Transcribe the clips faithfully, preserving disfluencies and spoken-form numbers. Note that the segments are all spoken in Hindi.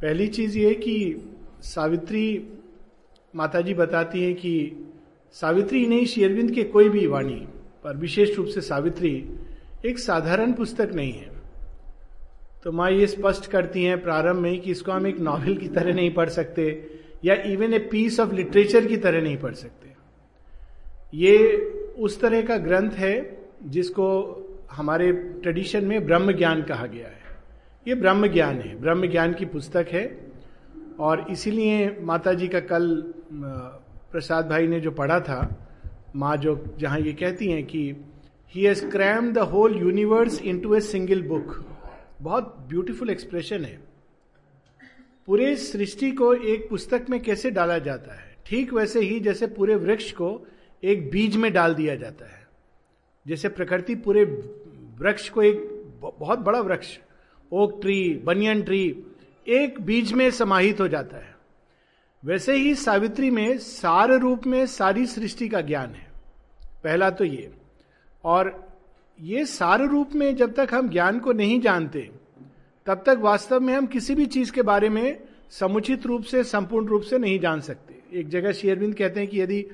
पहली चीज ये कि सावित्री माताजी बताती हैं कि सावित्री ही नहीं, श्री अरविंद के कोई भी वाणी पर विशेष रूप से सावित्री एक साधारण पुस्तक नहीं है। तो माँ ये स्पष्ट करती हैं प्रारंभ में कि इसको हम एक नॉवेल की तरह नहीं पढ़ सकते या even a piece of literature की तरह नहीं पढ़ सकते। ये उस तरह का ग्रंथ है जिसको हमारे ट्रेडिशन में ब्रह्म ज्ञान कहा गया है। ये ब्रह्म ज्ञान है, ब्रह्म ज्ञान की पुस्तक है। और इसीलिए माता जी का कल प्रसाद भाई ने जो पढ़ा था, माँ जो जहाँ ये कहती हैं कि he has crammed the whole universe into a single book, बहुत ब्यूटीफुल एक्सप्रेशन है। पूरे सृष्टि को एक पुस्तक में कैसे डाला जाता है, ठीक वैसे ही जैसे पूरे वृक्ष को एक बीज में डाल दिया जाता है। जैसे प्रकृति पूरे वृक्ष को, एक बहुत बड़ा वृक्ष, ओक ट्री, बनियन ट्री, एक बीज में समाहित हो जाता है, वैसे ही सावित्री में सार रूप में सारी सृष्टि का ज्ञान है। पहला तो ये, और ये सार रूप में जब तक हम ज्ञान को नहीं जानते तब तक वास्तव में हम किसी भी चीज के बारे में समुचित रूप से, संपूर्ण रूप से नहीं जान सकते। एक जगह श्री अरविंद कहते हैं कि यदि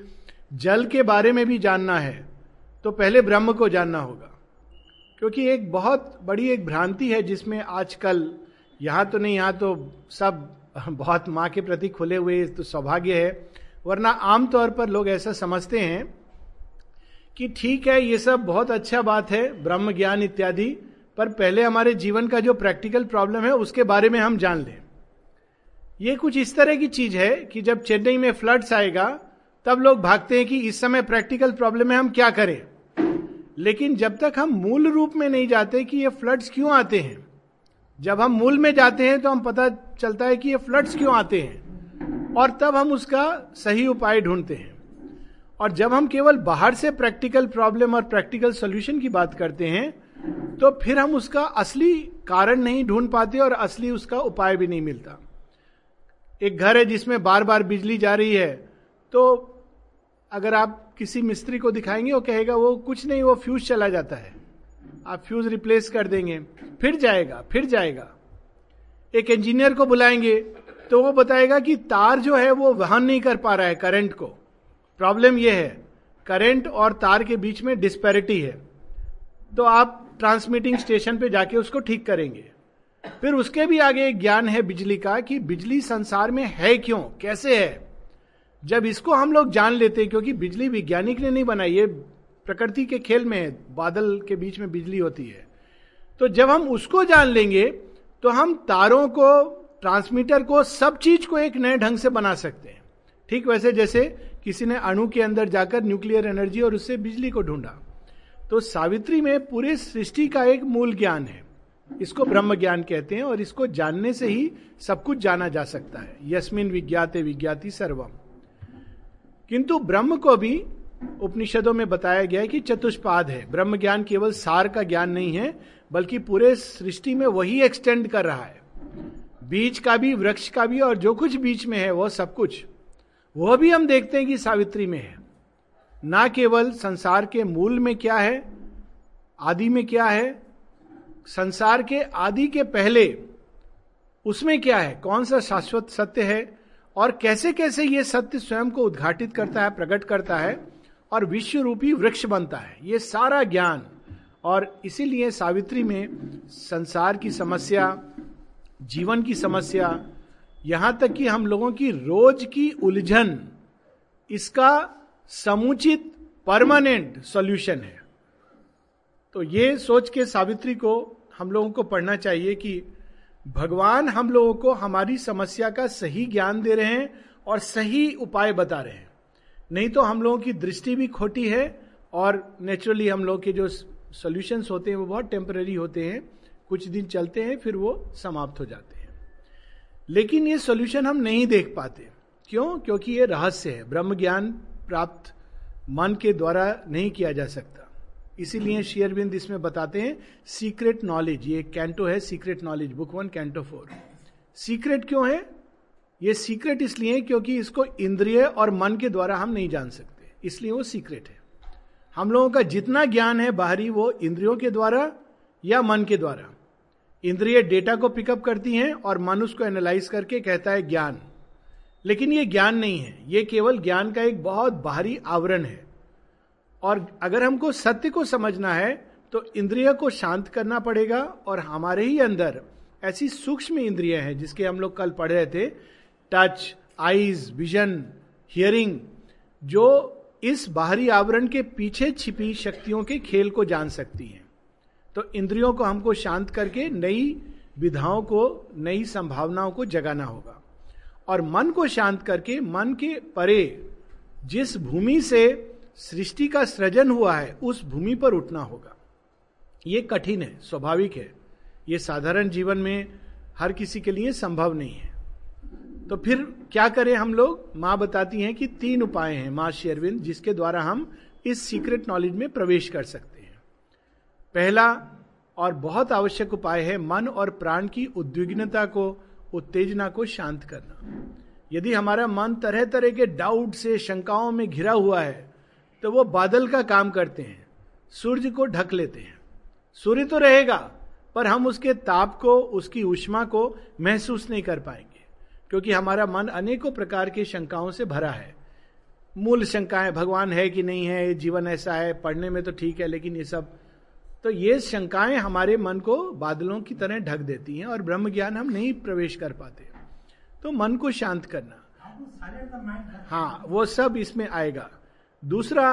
जल के बारे में भी जानना है तो पहले ब्रह्म को जानना होगा, क्योंकि एक बहुत बड़ी एक भ्रांति है जिसमें आजकल, यहाँ तो नहीं, यहाँ तो सब बहुत माँ के प्रति खुले हुए, तो सौभाग्य है, वरना आमतौर पर लोग ऐसा समझते हैं कि ठीक है ये सब बहुत अच्छा बात है, ब्रह्म ज्ञान इत्यादि, पर पहले हमारे जीवन का जो प्रैक्टिकल प्रॉब्लम है उसके बारे में हम जान लें। ये कुछ इस तरह की चीज है कि जब चेन्नई में फ्लड्स आएगा तब लोग भागते हैं कि इस समय प्रैक्टिकल प्रॉब्लम है, हम क्या करें। लेकिन जब तक हम मूल रूप में नहीं जाते कि ये फ्लड्स क्यों आते हैं, जब हम मूल में जाते हैं तो हम पता चलता है कि ये फ्लड्स क्यों आते हैं, और तब हम उसका सही उपाय ढूंढते हैं। और जब हम केवल बाहर से प्रैक्टिकल प्रॉब्लम और प्रैक्टिकल सॉल्यूशन की बात करते हैं तो फिर हम उसका असली कारण नहीं ढूंढ पाते और असली उसका उपाय भी नहीं मिलता। एक घर है जिसमें बार बार बिजली जा रही है, तो अगर आप किसी मिस्त्री को दिखाएंगे वो कहेगा वो कुछ नहीं, वो फ्यूज चला जाता है, आप फ्यूज रिप्लेस कर देंगे, फिर जाएगा फिर जाएगा। एक इंजीनियर को बुलाएंगे तो वो बताएगा कि तार जो है वो वहन नहीं कर पा रहा है करंट को। प्रॉब्लम यह है, करंट और तार के बीच में डिस्पैरिटी है, तो आप ट्रांसमिटिंग स्टेशन पे जाके उसको ठीक करेंगे। फिर उसके भी आगे ज्ञान है बिजली का कि बिजली संसार में है क्यों, कैसे है। जब इसको हम लोग जान लेते हैं, क्योंकि बिजली वैज्ञानिक ने नहीं बनाई, ये प्रकृति के खेल में है, बादल के बीच में बिजली होती है। तो जब हम उसको जान लेंगे तो हम तारों को, ट्रांसमीटर को, सब चीज को एक नए ढंग से बना सकते हैं। ठीक वैसे जैसे किसी ने अणु के अंदर जाकर न्यूक्लियर एनर्जी और उससे बिजली को ढूंढा। तो सावित्री में पूरे सृष्टि का एक मूल ज्ञान है, इसको ब्रह्म ज्ञान कहते हैं, और इसको जानने से ही सब कुछ जाना जा सकता है। यस्मिन विज्ञाते विज्ञाति सर्वम। किंतु ब्रह्म को भी उपनिषदों में बताया गया है कि चतुष्पाद है। ब्रह्म ज्ञान केवल सार का ज्ञान नहीं है, बल्कि पूरे सृष्टि में वही एक्सटेंड कर रहा है, बीज का भी, वृक्ष का भी, और जो कुछ बीच में है वो सब कुछ। वह भी हम देखते हैं कि सावित्री में है। ना केवल संसार के मूल में क्या है, आदि में क्या है, संसार के आदि के पहले उसमें क्या है, कौन सा शाश्वत सत्य है, और कैसे कैसे ये सत्य स्वयं को उद्घाटित करता है, प्रकट करता है, और विश्व रूपी वृक्ष बनता है, ये सारा ज्ञान। और इसीलिए सावित्री में संसार की समस्या, जीवन की समस्या, यहां तक कि हम लोगों की रोज की उलझन, इसका समुचित परमानेंट सॉल्यूशन है। तो ये सोच के सावित्री को हम लोगों को पढ़ना चाहिए कि भगवान हम लोगों को हमारी समस्या का सही ज्ञान दे रहे हैं और सही उपाय बता रहे हैं। नहीं तो हम लोगों की दृष्टि भी खोटी है, और नेचुरली हम लोग के जो सॉल्यूशंस होते हैं वो बहुत टेम्पररी होते हैं, कुछ दिन चलते हैं फिर वो समाप्त हो जाते हैं। लेकिन ये सॉल्यूशन हम नहीं देख पाते, क्यों? क्योंकि ये रहस्य है, ब्रह्म ज्ञान प्राप्त मन के द्वारा नहीं किया जा सकता। इसीलिए श्री अरविंद इसमें बताते हैं सीक्रेट नॉलेज, ये कैंटो है secret knowledge, book one canto four. Secret क्यों है? ये सीक्रेट इसलिए क्योंकि इसको इंद्रिय और मन के द्वारा हम नहीं जान सकते, इसलिए वो सीक्रेट है। हम लोगों का जितना ज्ञान है बाहरी वो इंद्रियों के द्वारा या मन के द्वारा, इंद्रिय डेटा को पिकअप करती हैं और मन उसको एनालाइज करके कहता है ज्ञान, लेकिन ये ज्ञान नहीं है, ये केवल ज्ञान का एक बहुत बाहरी आवरण है। और अगर हमको सत्य को समझना है तो इंद्रिय को शांत करना पड़ेगा और हमारे ही अंदर ऐसी सूक्ष्म इंद्रियां हैं जिसके हम लोग कल पढ़ रहे थे, टच, आईज, विजन, हियरिंग, जो इस बाहरी आवरण के पीछे छिपी शक्तियों के खेल को जान सकती हैं। तो इंद्रियों को हमको शांत करके नई विधाओं को, नई संभावनाओं को जगाना होगा और मन को शांत करके मन के परे जिस भूमि से सृष्टि का सृजन हुआ है उस भूमि पर उठना होगा। ये कठिन है, स्वाभाविक है, ये साधारण जीवन में हर किसी के लिए संभव नहीं है। तो फिर क्या करें हम लोग? माँ बताती हैं कि तीन उपाय हैं, माँ श्री अरविंद, जिसके द्वारा हम इस सीक्रेट नॉलेज में प्रवेश कर सकते हैं। पहला और बहुत आवश्यक उपाय है मन और प्राण की उद्विग्नता को, उत्तेजना को शांत करना। यदि हमारा मन तरह तरह के डाउट से, शंकाओं में घिरा हुआ है तो वो बादल का काम करते हैं, सूर्य को ढक लेते हैं। सूर्य तो रहेगा पर हम उसके ताप को, उसकी ऊष्मा को महसूस नहीं कर पाएंगे क्योंकि हमारा मन अनेकों प्रकार की शंकाओं से भरा है। मूल शंकाएं, भगवान है कि नहीं है, जीवन ऐसा है, पढ़ने में तो ठीक है लेकिन ये सब, तो ये शंकाएं हमारे मन को बादलों की तरह ढक देती हैं और ब्रह्म ज्ञान हम नहीं प्रवेश कर पाते। तो मन को शांत करना, हाँ वो सब इसमें आएगा। दूसरा,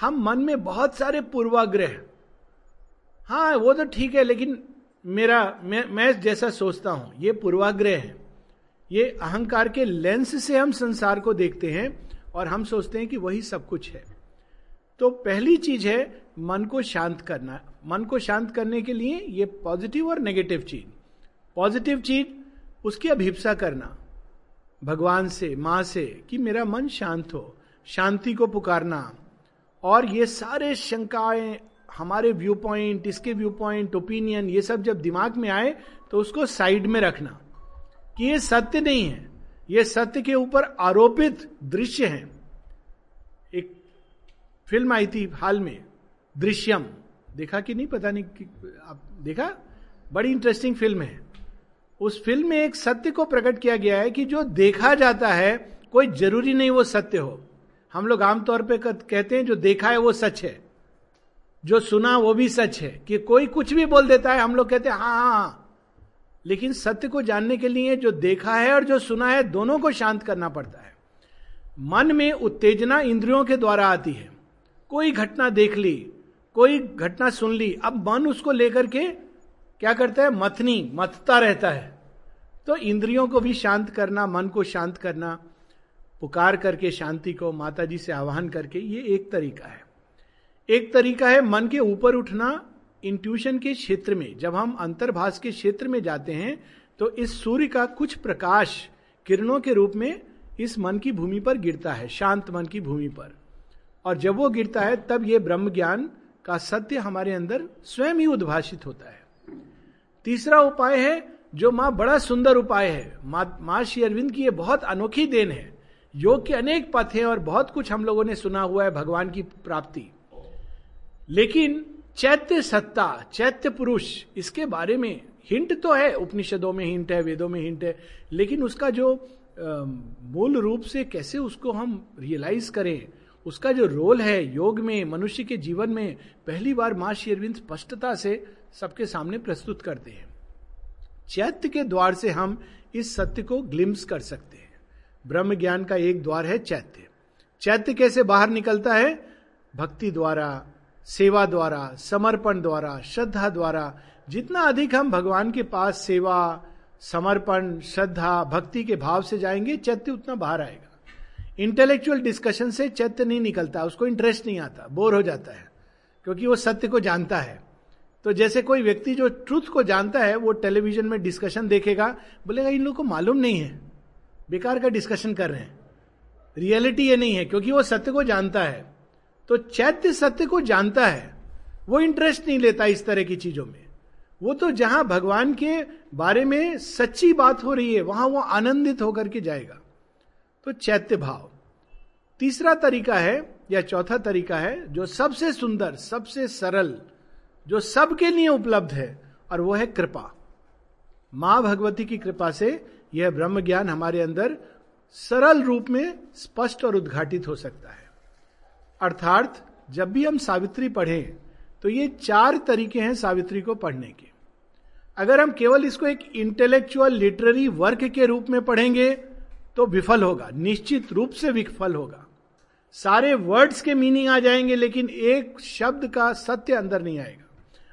हम मन में बहुत सारे पूर्वाग्रह, हाँ वो तो ठीक है लेकिन मेरा मैं, मैं जैसा सोचता हूँ, ये पूर्वाग्रह है, ये अहंकार के लेंस से हम संसार को देखते हैं और हम सोचते हैं कि वही सब कुछ है। तो पहली चीज है मन को शांत करना। मन को शांत करने के लिए ये पॉजिटिव और नेगेटिव चीज, पॉजिटिव चीज उसकी अभिप्सा करना भगवान से, माँ से, कि मेरा मन शांत हो, शांति को पुकारना। और ये सारे शंकाएं, हमारे व्यू पॉइंट, इसके व्यू पॉइंट, ओपिनियन, ये सब जब दिमाग में आए तो उसको साइड में रखना कि ये सत्य नहीं है, ये सत्य के ऊपर आरोपित दृश्य हैं। एक फिल्म आई थी हाल में, दृश्यम, देखा कि नहीं पता नहीं, आप देखा? बड़ी इंटरेस्टिंग फिल्म है। उस फिल्म में एक सत्य को प्रकट किया गया है कि जो देखा जाता है कोई जरूरी नहीं वो सत्य हो। हम लोग आमतौर पे कहते हैं जो देखा है वो सच है, जो सुना वो भी सच है, कि कोई कुछ भी बोल देता है हम लोग कहते हैं हाँ हाँ। लेकिन सत्य को जानने के लिए जो देखा है और जो सुना है दोनों को शांत करना पड़ता है। मन में उत्तेजना इंद्रियों के द्वारा आती है, कोई घटना देख ली, कोई घटना सुन ली, अब मन उसको लेकर के क्या करता है? मथनी, मथता रहता है। तो इंद्रियों को भी शांत करना, मन को शांत करना, पुकार करके शांति को, माता जी से आह्वान करके, ये एक तरीका है। एक तरीका है मन के ऊपर उठना, इंट्यूशन के क्षेत्र में। जब हम अंतर्भास के क्षेत्र में जाते हैं तो इस सूर्य का कुछ प्रकाश किरणों के रूप में इस मन की भूमि पर गिरता है, शांत मन की भूमि पर, और जब वो गिरता है तब ये ब्रह्म ज्ञान का सत्य हमारे अंदर स्वयं ही उद्भाषित होता है। तीसरा उपाय है जो माँ, बड़ा सुंदर उपाय है, माँ माँ श्री अरविंद की ये बहुत अनोखी देन है। योग के अनेक पथ हैं और बहुत कुछ हम लोगों ने सुना हुआ है, भगवान की प्राप्ति, लेकिन चैत्य सत्ता, चैत्य पुरुष, इसके बारे में हिंट तो है, उपनिषदों में हिंट है, वेदों में हिंट है, लेकिन उसका जो आ, मूल रूप से कैसे उसको हम रियलाइज करें, उसका जो रोल है योग में, मनुष्य के जीवन में, पहली बार माँ श्री अरविंद स्पष्टता से सबके सामने प्रस्तुत करते हैं। चैत्य के द्वार से हम इस सत्य को ग्लिम्स कर सकते हैं। ब्रह्म ज्ञान का एक द्वार है चैत्य। चैत्य कैसे बाहर निकलता है? भक्ति द्वारा, सेवा द्वारा, समर्पण द्वारा, श्रद्धा द्वारा। जितना अधिक हम भगवान के पास सेवा, समर्पण, श्रद्धा, भक्ति के भाव से जाएंगे, चैत्य उतना बाहर आएगा। इंटेलेक्चुअल डिस्कशन से चैत्य नहीं निकलता, उसको इंटरेस्ट नहीं आता, बोर हो जाता है क्योंकि वो सत्य को जानता है। तो जैसे कोई व्यक्ति जो ट्रुथ को जानता है वो टेलीविजन में डिस्कशन देखेगा, बोलेगा इन लोगों को मालूम नहीं है, बेकार का डिस्कशन कर रहे हैं, रियलिटी ये नहीं है, क्योंकि वो सत्य को जानता है। तो चैत्य सत्य को जानता है, वो इंटरेस्ट नहीं लेता इस तरह की चीजों में। वो तो जहां भगवान के बारे में सच्ची बात हो रही है वहां वो आनंदित होकर के जाएगा। तो चैत्य भाव। तीसरा तरीका है या चौथा तरीका है जो सबसे सुंदर, सबसे सरल, जो सबके लिए उपलब्ध है, और वो है कृपा। मां भगवती की कृपा से यह ब्रह्म ज्ञान हमारे अंदर सरल रूप में स्पष्ट और उद्घाटित हो सकता है। अर्थात जब भी हम सावित्री पढ़ें तो ये चार तरीके हैं सावित्री को पढ़ने के। अगर हम केवल इसको एक इंटेलेक्चुअल लिटरेरी वर्क के रूप में पढ़ेंगे तो विफल होगा, निश्चित रूप से विफल होगा। सारे वर्ड्स के मीनिंग आ जाएंगे लेकिन एक शब्द का सत्य अंदर नहीं आएगा।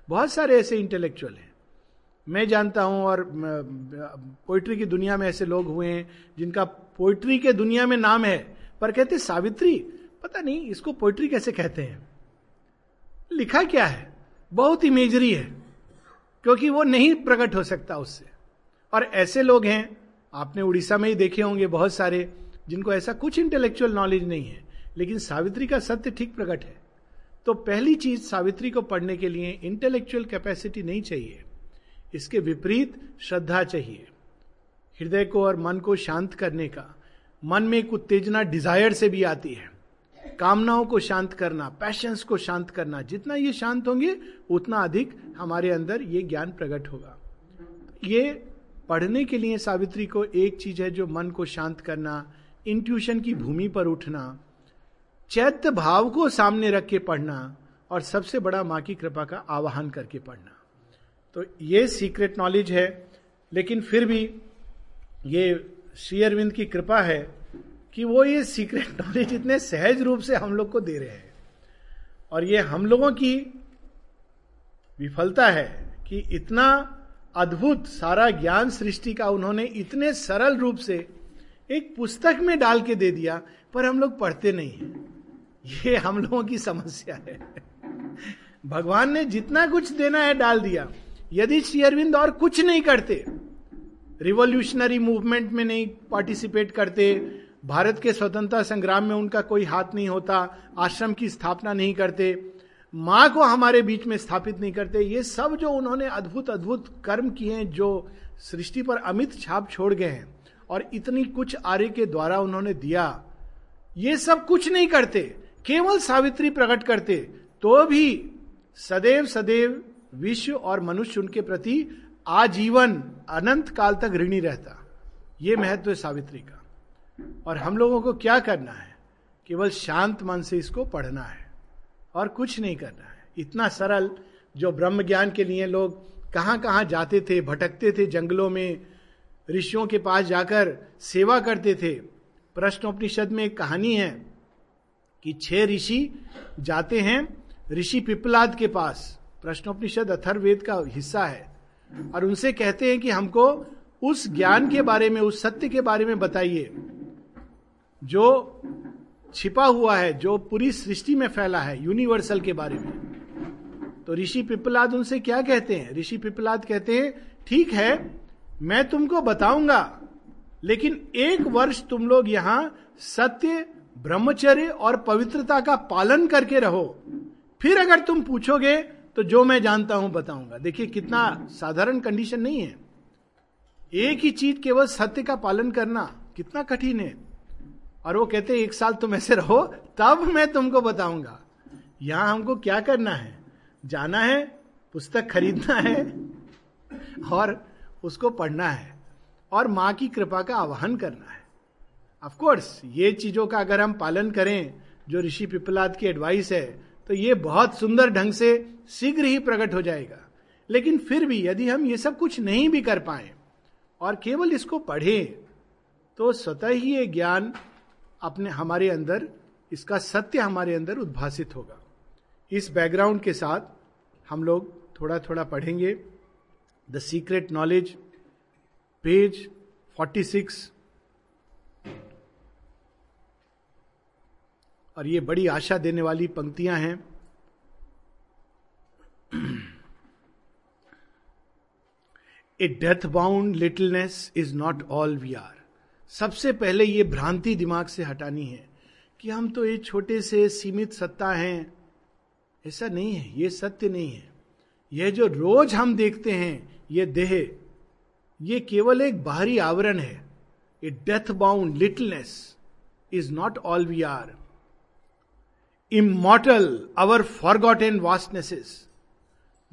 बहुत सारे ऐसे इंटेलेक्चुअल हैं, मैं जानता हूं, और पोइट्री की दुनिया में ऐसे लोग हुए हैं जिनका पोइट्री के दुनिया में नाम है पर कहते सावित्री, पता नहीं इसको पोइट्री कैसे कहते हैं, लिखा क्या है, बहुत इमेजरी है, क्योंकि वो नहीं प्रकट हो सकता उससे। और ऐसे लोग हैं, आपने उड़ीसा में ही देखे होंगे बहुत सारे, जिनको ऐसा कुछ इंटेलेक्चुअल नॉलेज नहीं है लेकिन सावित्री का सत्य ठीक प्रकट है। तो पहली चीज, सावित्री को पढ़ने के लिए इंटेलेक्चुअल कैपेसिटी नहीं चाहिए, इसके विपरीत श्रद्धा चाहिए। हृदय को और मन को शांत करने का, मन में एक उत्तेजना डिजायर से भी आती है, कामनाओं को शांत करना, पैशंस को शांत करना, जितना ये शांत होंगे उतना अधिक हमारे अंदर ये ज्ञान प्रकट होगा। ये पढ़ने के लिए सावित्री को एक चीज है जो मन को शांत करना, इंट्यूशन की भूमि पर उठना, चैत्य भाव को सामने रख के पढ़ना, और सबसे बड़ा माँ की कृपा का आवाहन करके पढ़ना। तो ये सीक्रेट नॉलेज है। लेकिन फिर भी ये श्री अरविंद की कृपा है कि वो ये सीक्रेट नॉलेज इतने सहज रूप से हम लोग को दे रहे हैं, और ये हम लोगों की विफलता है कि इतना अद्भुत सारा ज्ञान सृष्टि का उन्होंने इतने सरल रूप से एक पुस्तक में डाल के दे दिया, पर हम लोग पढ़ते नहीं हैं। ये हम लोगों की समस्या है। भगवान ने जितना कुछ देना है डाल दिया। यदि श्री अरविंद और कुछ नहीं करते, रिवॉल्यूशनरी मूवमेंट में नहीं पार्टिसिपेट करते, भारत के स्वतंत्रता संग्राम में उनका कोई हाथ नहीं होता, आश्रम की स्थापना नहीं करते, माँ को हमारे बीच में स्थापित नहीं करते, ये सब जो उन्होंने अद्भुत अद्भुत कर्म किए हैं जो सृष्टि पर अमित छाप छोड़ गए हैं, और इतनी कुछ आर्य के द्वारा उन्होंने दिया, ये सब कुछ नहीं करते, केवल सावित्री प्रकट करते, तो भी सदैव सदैव विश्व और मनुष्य उनके प्रति आजीवन अनंत काल तक ऋणी रहता। ये महत्व है सावित्री का। और हम लोगों को क्या करना है, केवल शांत मन से इसको पढ़ना है और कुछ नहीं करना है। इतना सरल, जो ब्रह्म ज्ञान के लिए लोग कहाँ कहाँ जाते थे, भटकते थे, जंगलों में ऋषियों के पास जाकर सेवा करते थे। प्रश्नोपनिषद में एक कहानी है कि छह ऋषि जाते हैं ऋषि पिपलाद के पास, प्रश्नोपनिषद अथर्ववेद का हिस्सा है, और उनसे कहते हैं कि हमको उस ज्ञान के बारे में, उस सत्य के बारे में बताइए जो छिपा हुआ है, जो पूरी सृष्टि में फैला है, यूनिवर्सल के बारे में। तो ऋषि पिपलाद उनसे क्या कहते हैं, ऋषि पिपलाद कहते हैं ठीक है मैं तुमको बताऊंगा, लेकिन एक वर्ष तुम लोग यहां सत्य, ब्रह्मचर्य और पवित्रता का पालन करके रहो, फिर अगर तुम पूछोगे तो जो मैं जानता हूं बताऊंगा। देखिए कितना साधारण कंडीशन नहीं है, एक ही चीज केवल सत्य का पालन करना कितना कठिन है। और वो कहते एक साल तुम ऐसे रहो तब मैं तुमको बताऊंगा। यहां हमको क्या करना है, जाना है, पुस्तक खरीदना है और उसको पढ़ना है और माँ की कृपा का आह्वान करना है। ऑफ कोर्स ये चीजों का अगर हम पालन करें जो ऋषि पिपलाद की एडवाइस है, तो ये बहुत सुंदर ढंग से शीघ्र ही प्रकट हो जाएगा। लेकिन फिर भी यदि हम ये सब कुछ नहीं भी कर पाए और केवल इसको पढ़ें, तो स्वतः ही ये ज्ञान अपने हमारे अंदर, इसका सत्य हमारे अंदर उद्भासित होगा। इस बैकग्राउंड के साथ हम लोग थोड़ा थोड़ा पढ़ेंगे। द सीक्रेट नॉलेज, पेज छियालीस, और ये बड़ी आशा देने वाली पंक्तियां हैं। A death bound littleness is not all we are. सबसे पहले ये भ्रांति दिमाग से हटानी है कि हम तो ये छोटे से सीमित सत्ता हैं, ऐसा नहीं है, ये सत्य नहीं है। यह जो रोज हम देखते हैं ये देह, ये केवल एक बाहरी आवरण है। A death bound littleness is not all we are. Immortal our forgotten vastnesses.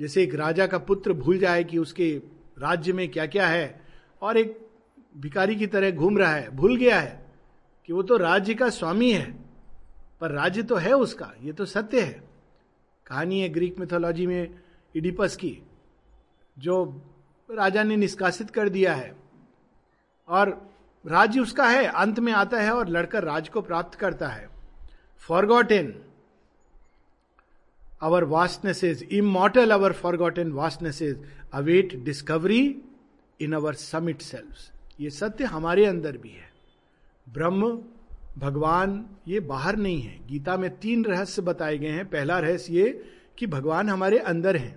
जैसे एक राजा का पुत्र भूल जाए कि उसके राज्य में क्या क्या है, और एक भिखारी की तरह घूम रहा है, भूल गया है कि वो तो राज्य का स्वामी है, पर राज्य तो है उसका, ये तो सत्य है। कहानी है ग्रीक मिथोलॉजी में इडिपस की, जो राजा ने निष्कासित कर दिया है और राज्य उसका है। अंत में आता है और लड़कर राज को प्राप्त करता है। Forgotten our vastnesses, immortal our forgotten vastnesses await discovery in our summit selves. ये सत्य हमारे अंदर भी है। ब्रह्म भगवान ये बाहर नहीं है। गीता में तीन रहस्य बताए गए हैं। पहला रहस्य ये कि भगवान हमारे अंदर है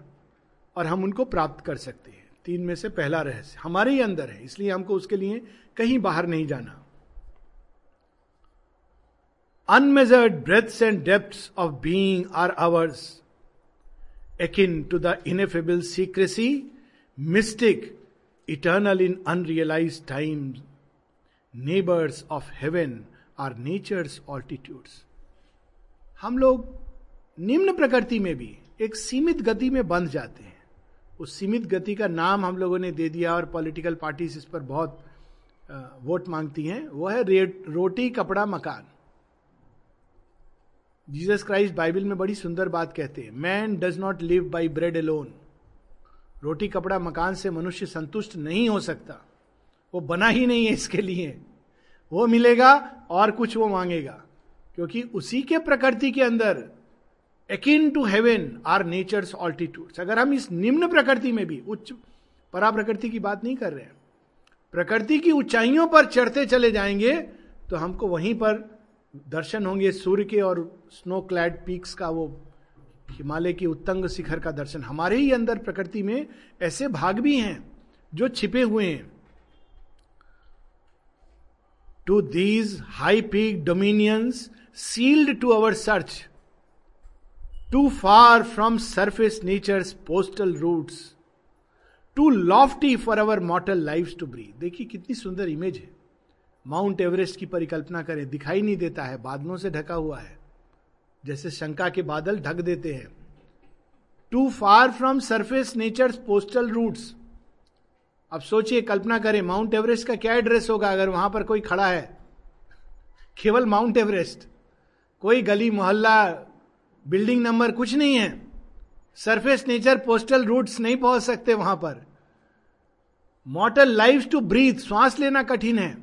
और हम उनको प्राप्त कर सकते हैं। तीन में से पहला रहस्य हमारे ही अंदर है, इसलिए हमको उसके लिए कहीं बाहर नहीं जाना। Unmeasured breaths and depths of being are ours, akin to the ineffable secrecy mystic eternal in unrealised times, neighbours of heaven are nature's altitudes. हम लोग निम्न प्रकृति में भी एक सीमित गति में बंध जाते हैं। उस सीमित गति का नाम हम लोगों ने दे दिया, और पॉलिटिकल पार्टीज इस पर बहुत वोट मांगती हैं, वो है रोटी कपड़ा मकान। जीसस क्राइस्ट बाइबल में बड़ी सुंदर बात कहते हैं, man does not live by bread alone. रोटी कपड़ा मकान से मनुष्य संतुष्ट नहीं हो सकता, वो बना ही नहीं है इसके लिए। वो मिलेगा और कुछ वो मांगेगा, क्योंकि उसी के प्रकृति के अंदर Akin to heaven are nature's altitudes. अगर हम इस निम्न प्रकृति में भी, उच्च परा प्रकृति की बात नहीं कर रहे हैं, प्रकृति की ऊंचाइयों पर चढ़ते चले जाएंगे तो हमको वहीं पर दर्शन होंगे सूर्य के और स्नो क्लैड पीक्स का, वो हिमालय की उत्तंग शिखर का दर्शन। हमारे ही अंदर प्रकृति में ऐसे भाग भी हैं जो छिपे हुए हैं। To these high peak dominions sealed to our search, too far from surface nature's postal roots, too lofty for our mortal lives to breathe. देखिए कितनी सुंदर इमेज है। माउंट एवरेस्ट की परिकल्पना करें, दिखाई नहीं देता है, बादलों से ढका हुआ है, जैसे शंका के बादल ढक देते हैं। Too far from surface nature's postal roots. अब सोचिए, कल्पना करें माउंट एवरेस्ट का क्या एड्रेस होगा अगर वहां पर कोई खड़ा है। केवल माउंट एवरेस्ट, कोई गली मोहल्ला बिल्डिंग नंबर कुछ नहीं है। सरफेस नेचर पोस्टल रूट्स नहीं पहुंच सकते वहां पर। मॉर्टल लाइफ टू ब्रीथ, श्वास लेना कठिन है।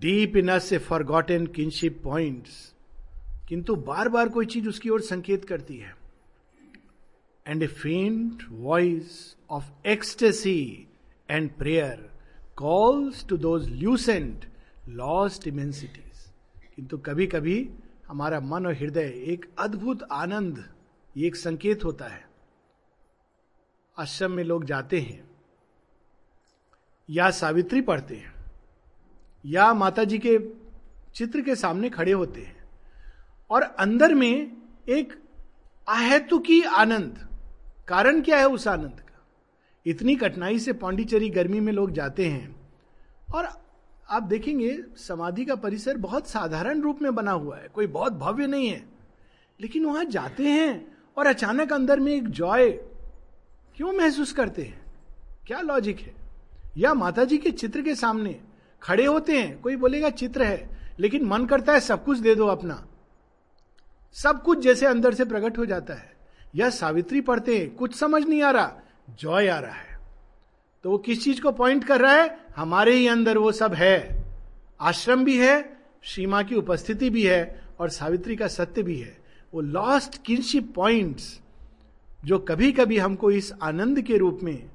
Deep in us a forgotten kinship points, किंतु बार बार कोई चीज उसकी ओर संकेत करती है। And a faint voice of ecstasy and prayer calls to those lucent lost immensity. किंतु कभी कभी हमारा मन और हृदय एक अद्भुत आनंद, ये एक संकेत होता है। आश्रम में लोग जाते हैं, या सावित्री पढ़ते हैं, या माताजी के चित्र के सामने खड़े होते हैं, और अंदर में एक अहेतुकी आनंद। कारण क्या है उस आनंद का? इतनी कठिनाई से पांडिचेरी गर्मी में लोग जाते हैं, और आप देखेंगे समाधि का परिसर बहुत साधारण रूप में बना हुआ है, कोई बहुत भव्य नहीं है, लेकिन वहां जाते हैं और अचानक अंदर में एक जॉय क्यों महसूस करते हैं? क्या लॉजिक है? या माताजी के चित्र के सामने खड़े होते हैं, कोई बोलेगा चित्र है, लेकिन मन करता है सब कुछ दे दो अपना, सब कुछ जैसे अंदर से प्रकट हो जाता है। या सावित्री पढ़ते हैं, कुछ समझ नहीं आ रहा, जॉय आ रहा है। तो वो किस चीज को पॉइंट कर रहा है? हमारे ही अंदर वो सब है। आश्रम भी है, श्री मां की उपस्थिति भी है, और सावित्री का सत्य भी है। वो लॉस्ट किनशिप पॉइंट्स जो कभी कभी हमको इस आनंद के रूप में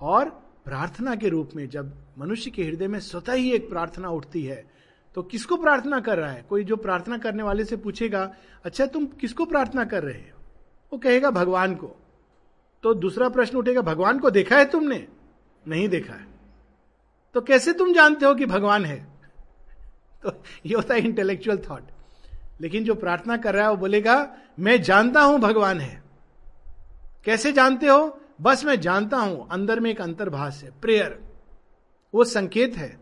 और प्रार्थना के रूप में, जब मनुष्य के हृदय में स्वतः ही एक प्रार्थना उठती है, तो किसको प्रार्थना कर रहा है? कोई जो प्रार्थना करने वाले से पूछेगा, अच्छा तुम किसको प्रार्थना कर रहे हो? वो कहेगा भगवान को। तो दूसरा प्रश्न उठेगा, भगवान को देखा है तुमने? नहीं देखा है। तो कैसे तुम जानते हो कि भगवान है? तो ये होता है इंटेलेक्चुअल थॉट। लेकिन जो प्रार्थना कर रहा है वो बोलेगा, मैं जानता हूं भगवान है। कैसे जानते हो? बस मैं जानता हूं। अंदर में एक अंतर्भाष है, प्रेयर, वो संकेत है।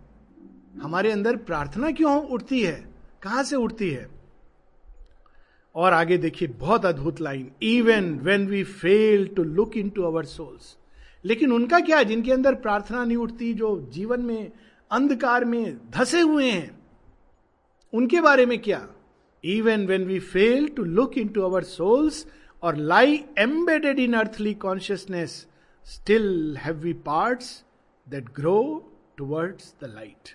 हमारे अंदर प्रार्थना क्यों उठती है, कहां से उठती है? और आगे देखिए बहुत अद्भुत line, even when we fail to look into our souls. लेकिन उनका क्या जिनके अंदर प्रार्थना नहीं उठती, जो जीवन में अंधकार में धसे हुए हैं, उनके बारे में क्या? Even when we fail to look into our souls और lie embedded in earthly consciousness, still have we parts that grow towards the light.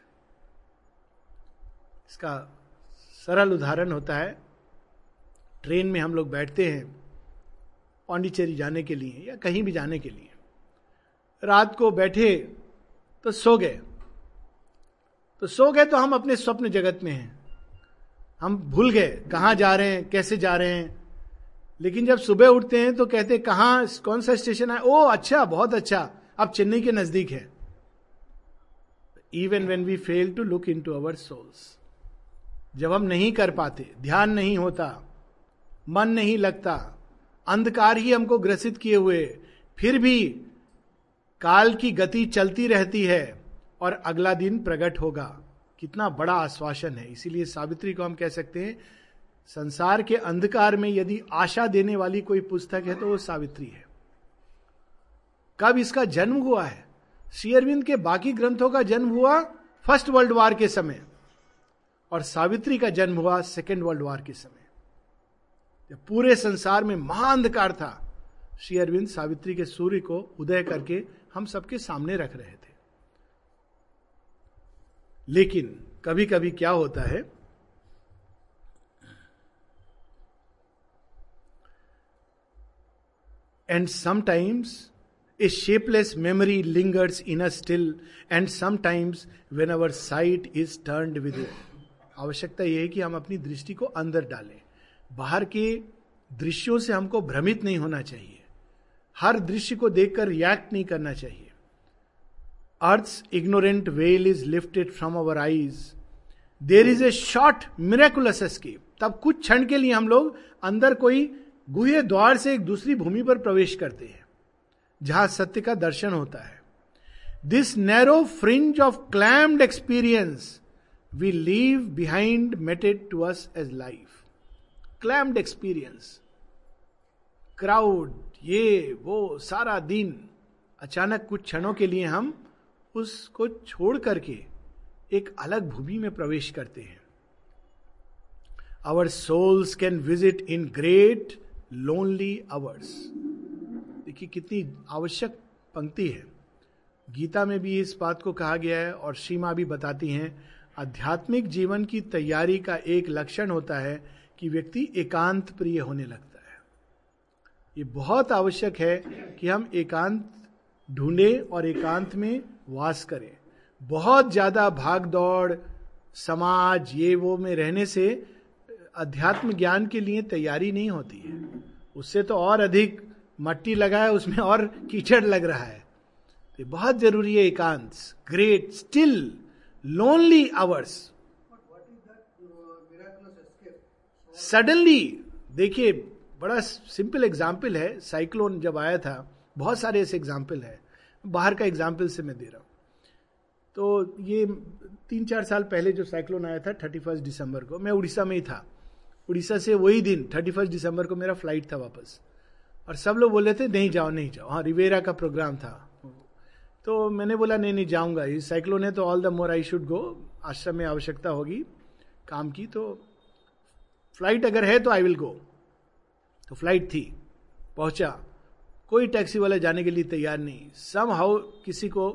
इसका सरल उदाहरण होता है, ट्रेन में हम लोग बैठते हैं पांडिचेरी जाने के लिए या कहीं भी जाने के लिए, रात को बैठे तो सो गए, तो सो गए तो हम अपने स्वप्न जगत में हैं, हम भूल गए कहाँ जा रहे हैं, कैसे जा रहे हैं। लेकिन जब सुबह उठते हैं तो कहते हैं कहाँ, कौन सा स्टेशन है, ओ अच्छा बहुत अच्छा, अब चेन्नई के नजदीक है। Even when we fail to look into our souls, जब हम नहीं कर पाते, ध्यान नहीं होता, मन नहीं लगता, अंधकार ही हमको ग्रसित किए हुए, फिर भी काल की गति चलती रहती है और अगला दिन प्रकट होगा। कितना बड़ा आश्वासन है। इसीलिए सावित्री को हम कह सकते हैं संसार के अंधकार में यदि आशा देने वाली कोई पुस्तक है तो वो सावित्री है। कब इसका जन्म हुआ है? श्री अरविंद के बाकी ग्रंथों का जन्म हुआ फर्स्ट वर्ल्ड वार के समय और सावित्री का जन्म हुआ सेकेंड वर्ल्ड वार के समय, जब पूरे संसार में महाअंधकार था। श्री अरविंद सावित्री के सूर्य को उदय करके हम सबके सामने रख रहे थे। लेकिन कभी कभी क्या होता है, and sometimes a shapeless memory lingers in us still and sometimes when our sight is turned with. आवश्यकता यह है कि हम अपनी दृष्टि को अंदर डालें, बाहर के दृश्यों से हमको भ्रमित नहीं होना चाहिए, हर दृश्य को देखकर रिएक्ट नहीं करना चाहिए। अर्थ's ignorant veil is lifted from our eyes. There is a short miraculous escape. तब कुछ क्षण के लिए हम लोग अंदर कोई गुहे द्वार से एक दूसरी भूमि पर प्रवेश करते हैं जहां सत्य का दर्शन होता है। This narrow fringe of clamped experience we leave behind meted to us as life. Clamped experience. Crowd, ये वो सारा दिन, अचानक कुछ क्षणों के लिए हम उसको छोड़ करके एक अलग भूमि में प्रवेश करते हैं। Our souls can visit in great lonely hours. देखिए कितनी आवश्यक पंक्ति है। गीता में भी इस बात को कहा गया है और श्रीमा भी बताती हैं, आध्यात्मिक जीवन की तैयारी का एक लक्षण होता है कि व्यक्ति एकांत प्रिय होने लगता है। ये बहुत आवश्यक है कि हम एकांत ढूंढे और एकांत में वास करें। बहुत ज्यादा भाग दौड़, समाज, ये वो में रहने से अध्यात्म ज्ञान के लिए तैयारी नहीं होती है, उससे तो और अधिक मट्टी लगा है, उसमें और कीचड़ लग रहा है। तो बहुत जरूरी है एकांत, great still lonely hours. Suddenly देखिए, बड़ा सिंपल एग्जाम्पल है, साइक्लोन जब आया था, बहुत सारे ऐसे एग्जाम्पल है, बाहर का एग्जाम्पल से मैं दे रहा हूँ। तो ये तीन चार साल पहले जो साइक्लोन आया था थर्टी फर्स्ट दिसंबर को, मैं उड़ीसा में ही था। उड़ीसा से वही दिन थर्टी फर्स्ट दिसंबर को मेरा फ्लाइट था वापस, और सब लोग बोल रहे थे नहीं जाओ नहीं जाओ, हाँ रिवेरा का प्रोग्राम था। तो मैंने बोला नहीं नहीं जाऊँगा, ये साइक्लोन है तो all the more I should go, आश्रम में आवश्यकता होगी काम की, तो फ्लाइट अगर है तो आई विल गो। तो फ्लाइट थी, पहुँचा, कोई टैक्सी वाला जाने के लिए तैयार नहीं, समहाउ किसी को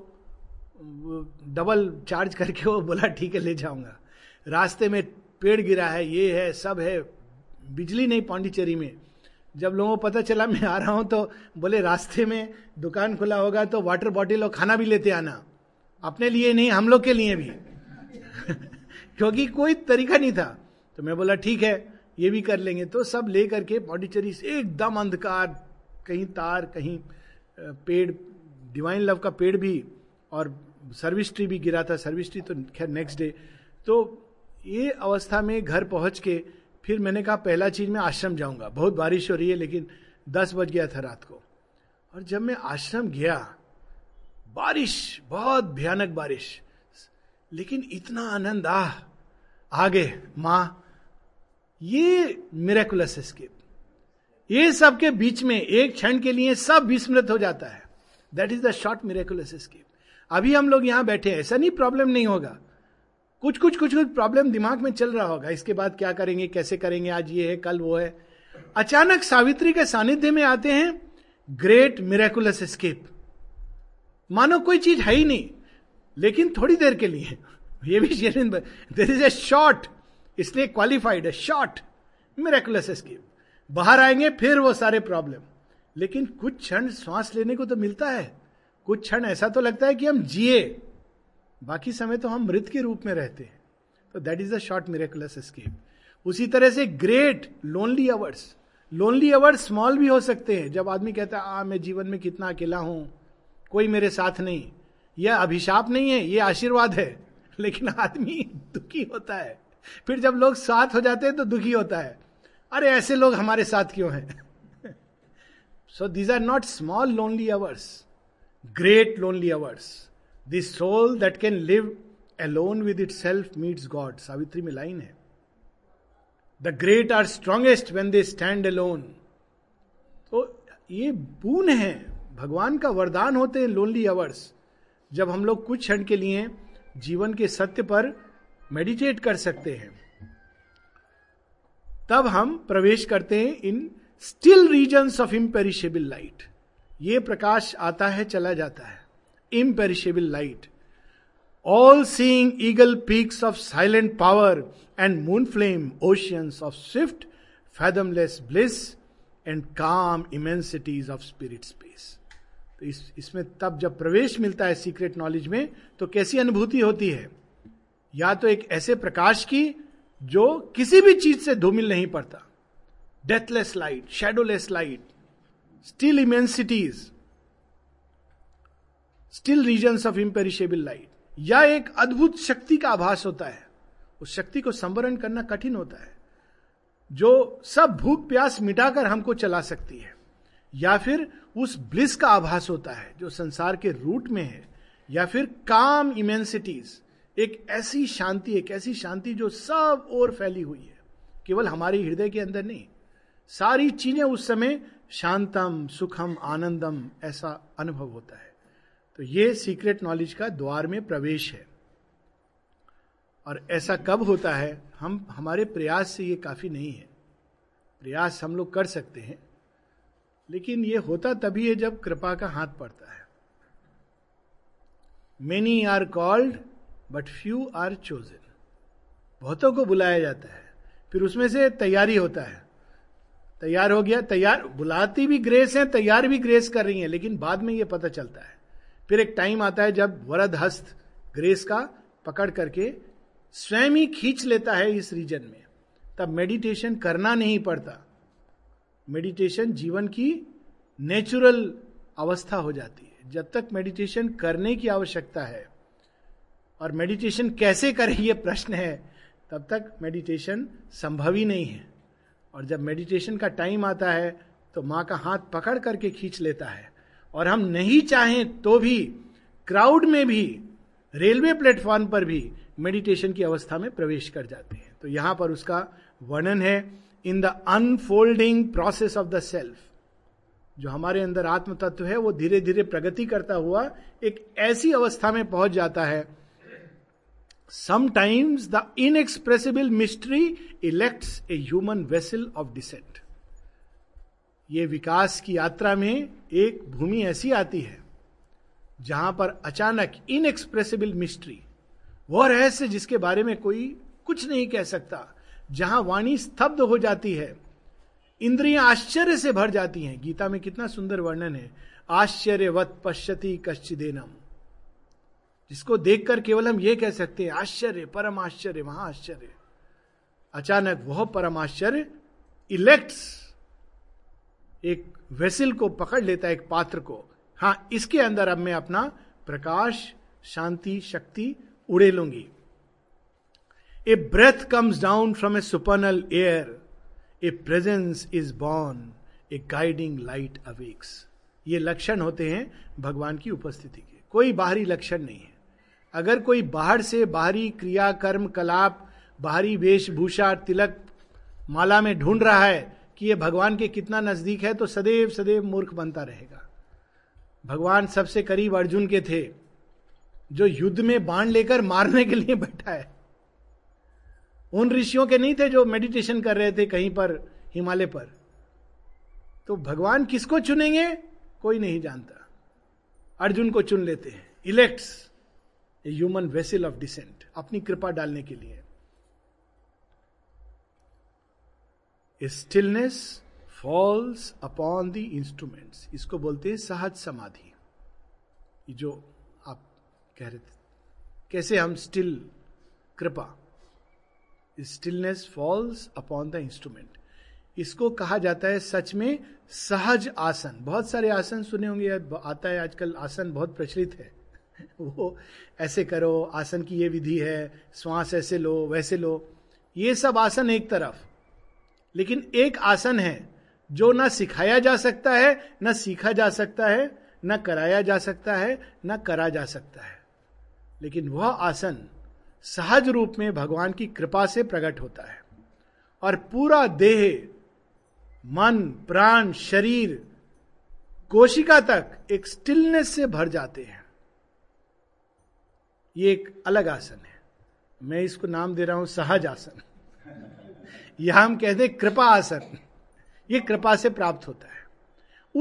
डबल चार्ज करके वो बोला ठीक है ले जाऊंगा। रास्ते में पेड़ गिरा है, ये है, सब है, बिजली नहीं पांडिचेरी में। जब लोगों को पता चला मैं आ रहा हूं तो बोले रास्ते में दुकान खुला होगा तो वाटर बॉटल और खाना भी लेते आना, अपने लिए नहीं हम लोग के लिए भी क्योंकि कोई तरीका नहीं था। तो मैं बोला ठीक है ये भी कर लेंगे। तो सब ले करके पांडिचेरी से, एकदम अंधकार, कहीं तार, कहीं पेड़, डिवाइन लव का पेड़ भी, और सर्विस ट्री भी गिरा था, सर्विस ट्री तो खैर नेक्स्ट डे। तो ये अवस्था में घर पहुंच के फिर मैंने कहा पहला चीज़ मैं आश्रम जाऊंगा, बहुत बारिश हो रही है, लेकिन दस बज गया था रात को। और जब मैं आश्रम गया, बारिश, बहुत भयानक बारिश, लेकिन इतना आनंद आ आ गए, माँ ये मिरेकुलस एस्केप। ये सब के बीच में एक क्षण के लिए सब विस्मृत हो जाता है। That is the short miraculous escape. अभी हम लोग यहां बैठे हैं, ऐसा नहीं प्रॉब्लम नहीं होगा, कुछ कुछ कुछ कुछ प्रॉब्लम दिमाग में चल रहा होगा, इसके बाद क्या करेंगे, कैसे करेंगे, आज ये है कल वो है। अचानक सावित्री के सानिध्य में आते हैं, ग्रेट मिरेकुलस एस्केप, मानो कोई चीज है ही नहीं, लेकिन थोड़ी देर के लिए। ये भी शेरिन, दिस इज ए शॉर्ट, इसलिए क्वालिफाइड है, शॉर्ट मिरेकुलस एस्केप। बाहर आएंगे फिर वो सारे प्रॉब्लम, लेकिन कुछ क्षण श्वास लेने को तो मिलता है, कुछ क्षण ऐसा तो लगता है कि हम जिए, बाकी समय तो हम मृत के रूप में रहते हैं। तो that is the short miraculous escape. उसी तरह से great lonely hours, lonely hours small भी हो सकते हैं, जब आदमी कहता है आ मैं जीवन में कितना अकेला हूं, कोई मेरे साथ नहीं, यह अभिशाप नहीं है, यह आशीर्वाद है, लेकिन आदमी दुखी होता है। फिर जब लोग साथ हो जाते हैं तो दुखी होता है, अरे ऐसे लोग हमारे साथ क्यों हैं। So these are not small lonely hours, great lonely hours. This soul that can live alone with itself meets God, Savitri में लाइन है। The great are strongest when they stand alone. तो ये बून है, भगवान का वरदान होते हैं लोनली आवर्स, जब हम लोग कुछ क्षण के लिए जीवन के सत्य पर मेडिटेट कर सकते हैं। तब हम प्रवेश करते हैं in still regions of imperishable light. ये प्रकाश आता है चला जाता है, imperishable light. All seeing eagle peaks of silent power and moon flame oceans of swift fathomless bliss and calm immensities of spirit space. तो इस इसमें तब जब प्रवेश मिलता है सीक्रेट नॉलेज में, तो कैसी अनुभूति होती है, या तो एक ऐसे प्रकाश की जो किसी भी चीज से धूमिल नहीं पड़ता, deathless light, shadowless light, still immensities, still regions of imperishable light, या एक अद्भुत शक्ति का आभास होता है। उस शक्ति को संवरण करना कठिन होता है, जो सब भूख प्यास मिटाकर हमको चला सकती है, या फिर उस ब्लिस का आभास होता है जो संसार के रूट में है, या फिर काम इमेंसिटीज, एक ऐसी शांति, एक ऐसी शांति जो सब ओर फैली हुई है, केवल हमारे हृदय के अंदर नहीं, सारी चीजें उस समय शांतम सुखम आनंदम ऐसा अनुभव होता है। तो ये सीक्रेट नॉलेज का द्वार में प्रवेश है। और ऐसा कब होता है, हम हमारे प्रयास से ये काफी नहीं है, प्रयास हम लोग कर सकते हैं, लेकिन ये होता तभी है जब कृपा का हाथ पड़ता है। Many are called but few are chosen. बहुतों को बुलाया जाता है, फिर उसमें से तैयारी होता है, तैयार हो गया, तैयार बुलाती भी ग्रेस है, तैयार भी ग्रेस कर रही है, लेकिन बाद में ये पता चलता है। फिर एक टाइम आता है जब वरद हस्त ग्रेस का पकड़ करके स्वयं ही खींच लेता है इस रीजन में, तब मेडिटेशन करना नहीं पड़ता, मेडिटेशन जीवन की नेचुरल अवस्था हो जाती है। जब तक मेडिटेशन करने की आवश्यकता है, और मेडिटेशन कैसे करें ये प्रश्न है, तब तक मेडिटेशन संभव ही नहीं है। और जब मेडिटेशन का टाइम आता है तो माँ का हाथ पकड़ करके खींच लेता है, और हम नहीं चाहें तो भी क्राउड में भी, रेलवे प्लेटफॉर्म पर भी मेडिटेशन की अवस्था में प्रवेश कर जाते हैं। तो यहाँ पर उसका वर्णन है, in the unfolding process of the self, जो हमारे अंदर आत्म तत्व है वो धीरे धीरे प्रगति करता हुआ एक ऐसी अवस्था में पहुंच जाता है। Sometimes the inexpressible mystery elects a human vessel of descent. ये विकास की यात्रा में एक भूमि ऐसी आती है जहां पर अचानक इनएक्सप्रेसिबल मिस्ट्री, वो रहस्य जिसके बारे में कोई कुछ नहीं कह सकता, जहां वाणी स्तब्ध हो जाती है, इंद्रियां आश्चर्य से भर जाती हैं। गीता में कितना सुंदर वर्णन है, आश्चर्यवत पश्यति कश्चिदेनम, जिसको देखकर केवल हम ये कह सकते हैं आश्चर्य, परम आश्चर्य, वहां आश्चर्य। अचानक वह परम आश्चर्य इलेक्ट्स, एक वेसिल को पकड़ लेता है, एक पात्र को, हां इसके अंदर अब मैं अपना प्रकाश, शांति, शक्ति उड़ेलूंगी। A breath comes down from a supernal air. A presence is born. A guiding light awakes. ये लक्षण होते हैं भगवान की उपस्थिति के, कोई बाहरी लक्षण नहीं है। अगर कोई बाहर से बाहरी क्रिया, कर्म, कलाप, बाहरी वेशभूषा, तिलक, माला में ढूंढ रहा है कि ये भगवान के कितना नजदीक है, तो सदैव सदैव मूर्ख बनता रहेगा। भगवान सबसे करीब अर्जुन के थे, जो युद्ध में बाण लेकर मारने के लिए बैठा है। उन ऋषियों के नहीं थे जो मेडिटेशन कर रहे थे कहीं पर हिमालय पर। तो भगवान किसको चुनेंगे कोई नहीं जानता, अर्जुन को चुन लेते हैं। Elects a human vessel of descent, अपनी कृपा डालने के लिए। Stillness falls upon the instruments, इसको बोलते हैं सहज समाधि। जो आप कह रहे थे कैसे हम स्टिल कृपा, stillness falls upon the instrument, इसको कहा जाता है सच में सहज आसन। बहुत सारे आसन सुने होंगे, आता है आजकल आसन बहुत प्रचलित है। वो ऐसे करो, आसन की ये विधि है, श्वास ऐसे लो वैसे लो, ये सब आसन एक तरफ। लेकिन एक आसन है जो ना सिखाया जा सकता है, ना सीखा जा सकता है, ना कराया जा सकता है, ना करा जा सकता है, लेकिन वह आसन सहज रूप में भगवान की कृपा से प्रकट होता है। और पूरा देह, मन, प्राण, शरीर, कोशिका तक एक स्टिलनेस से भर जाते हैं। ये एक अलग आसन है, मैं इसको नाम दे रहा हूं सहज आसन। यह हम कहते हैं कृपा आसन। ये कृपा से प्राप्त होता है।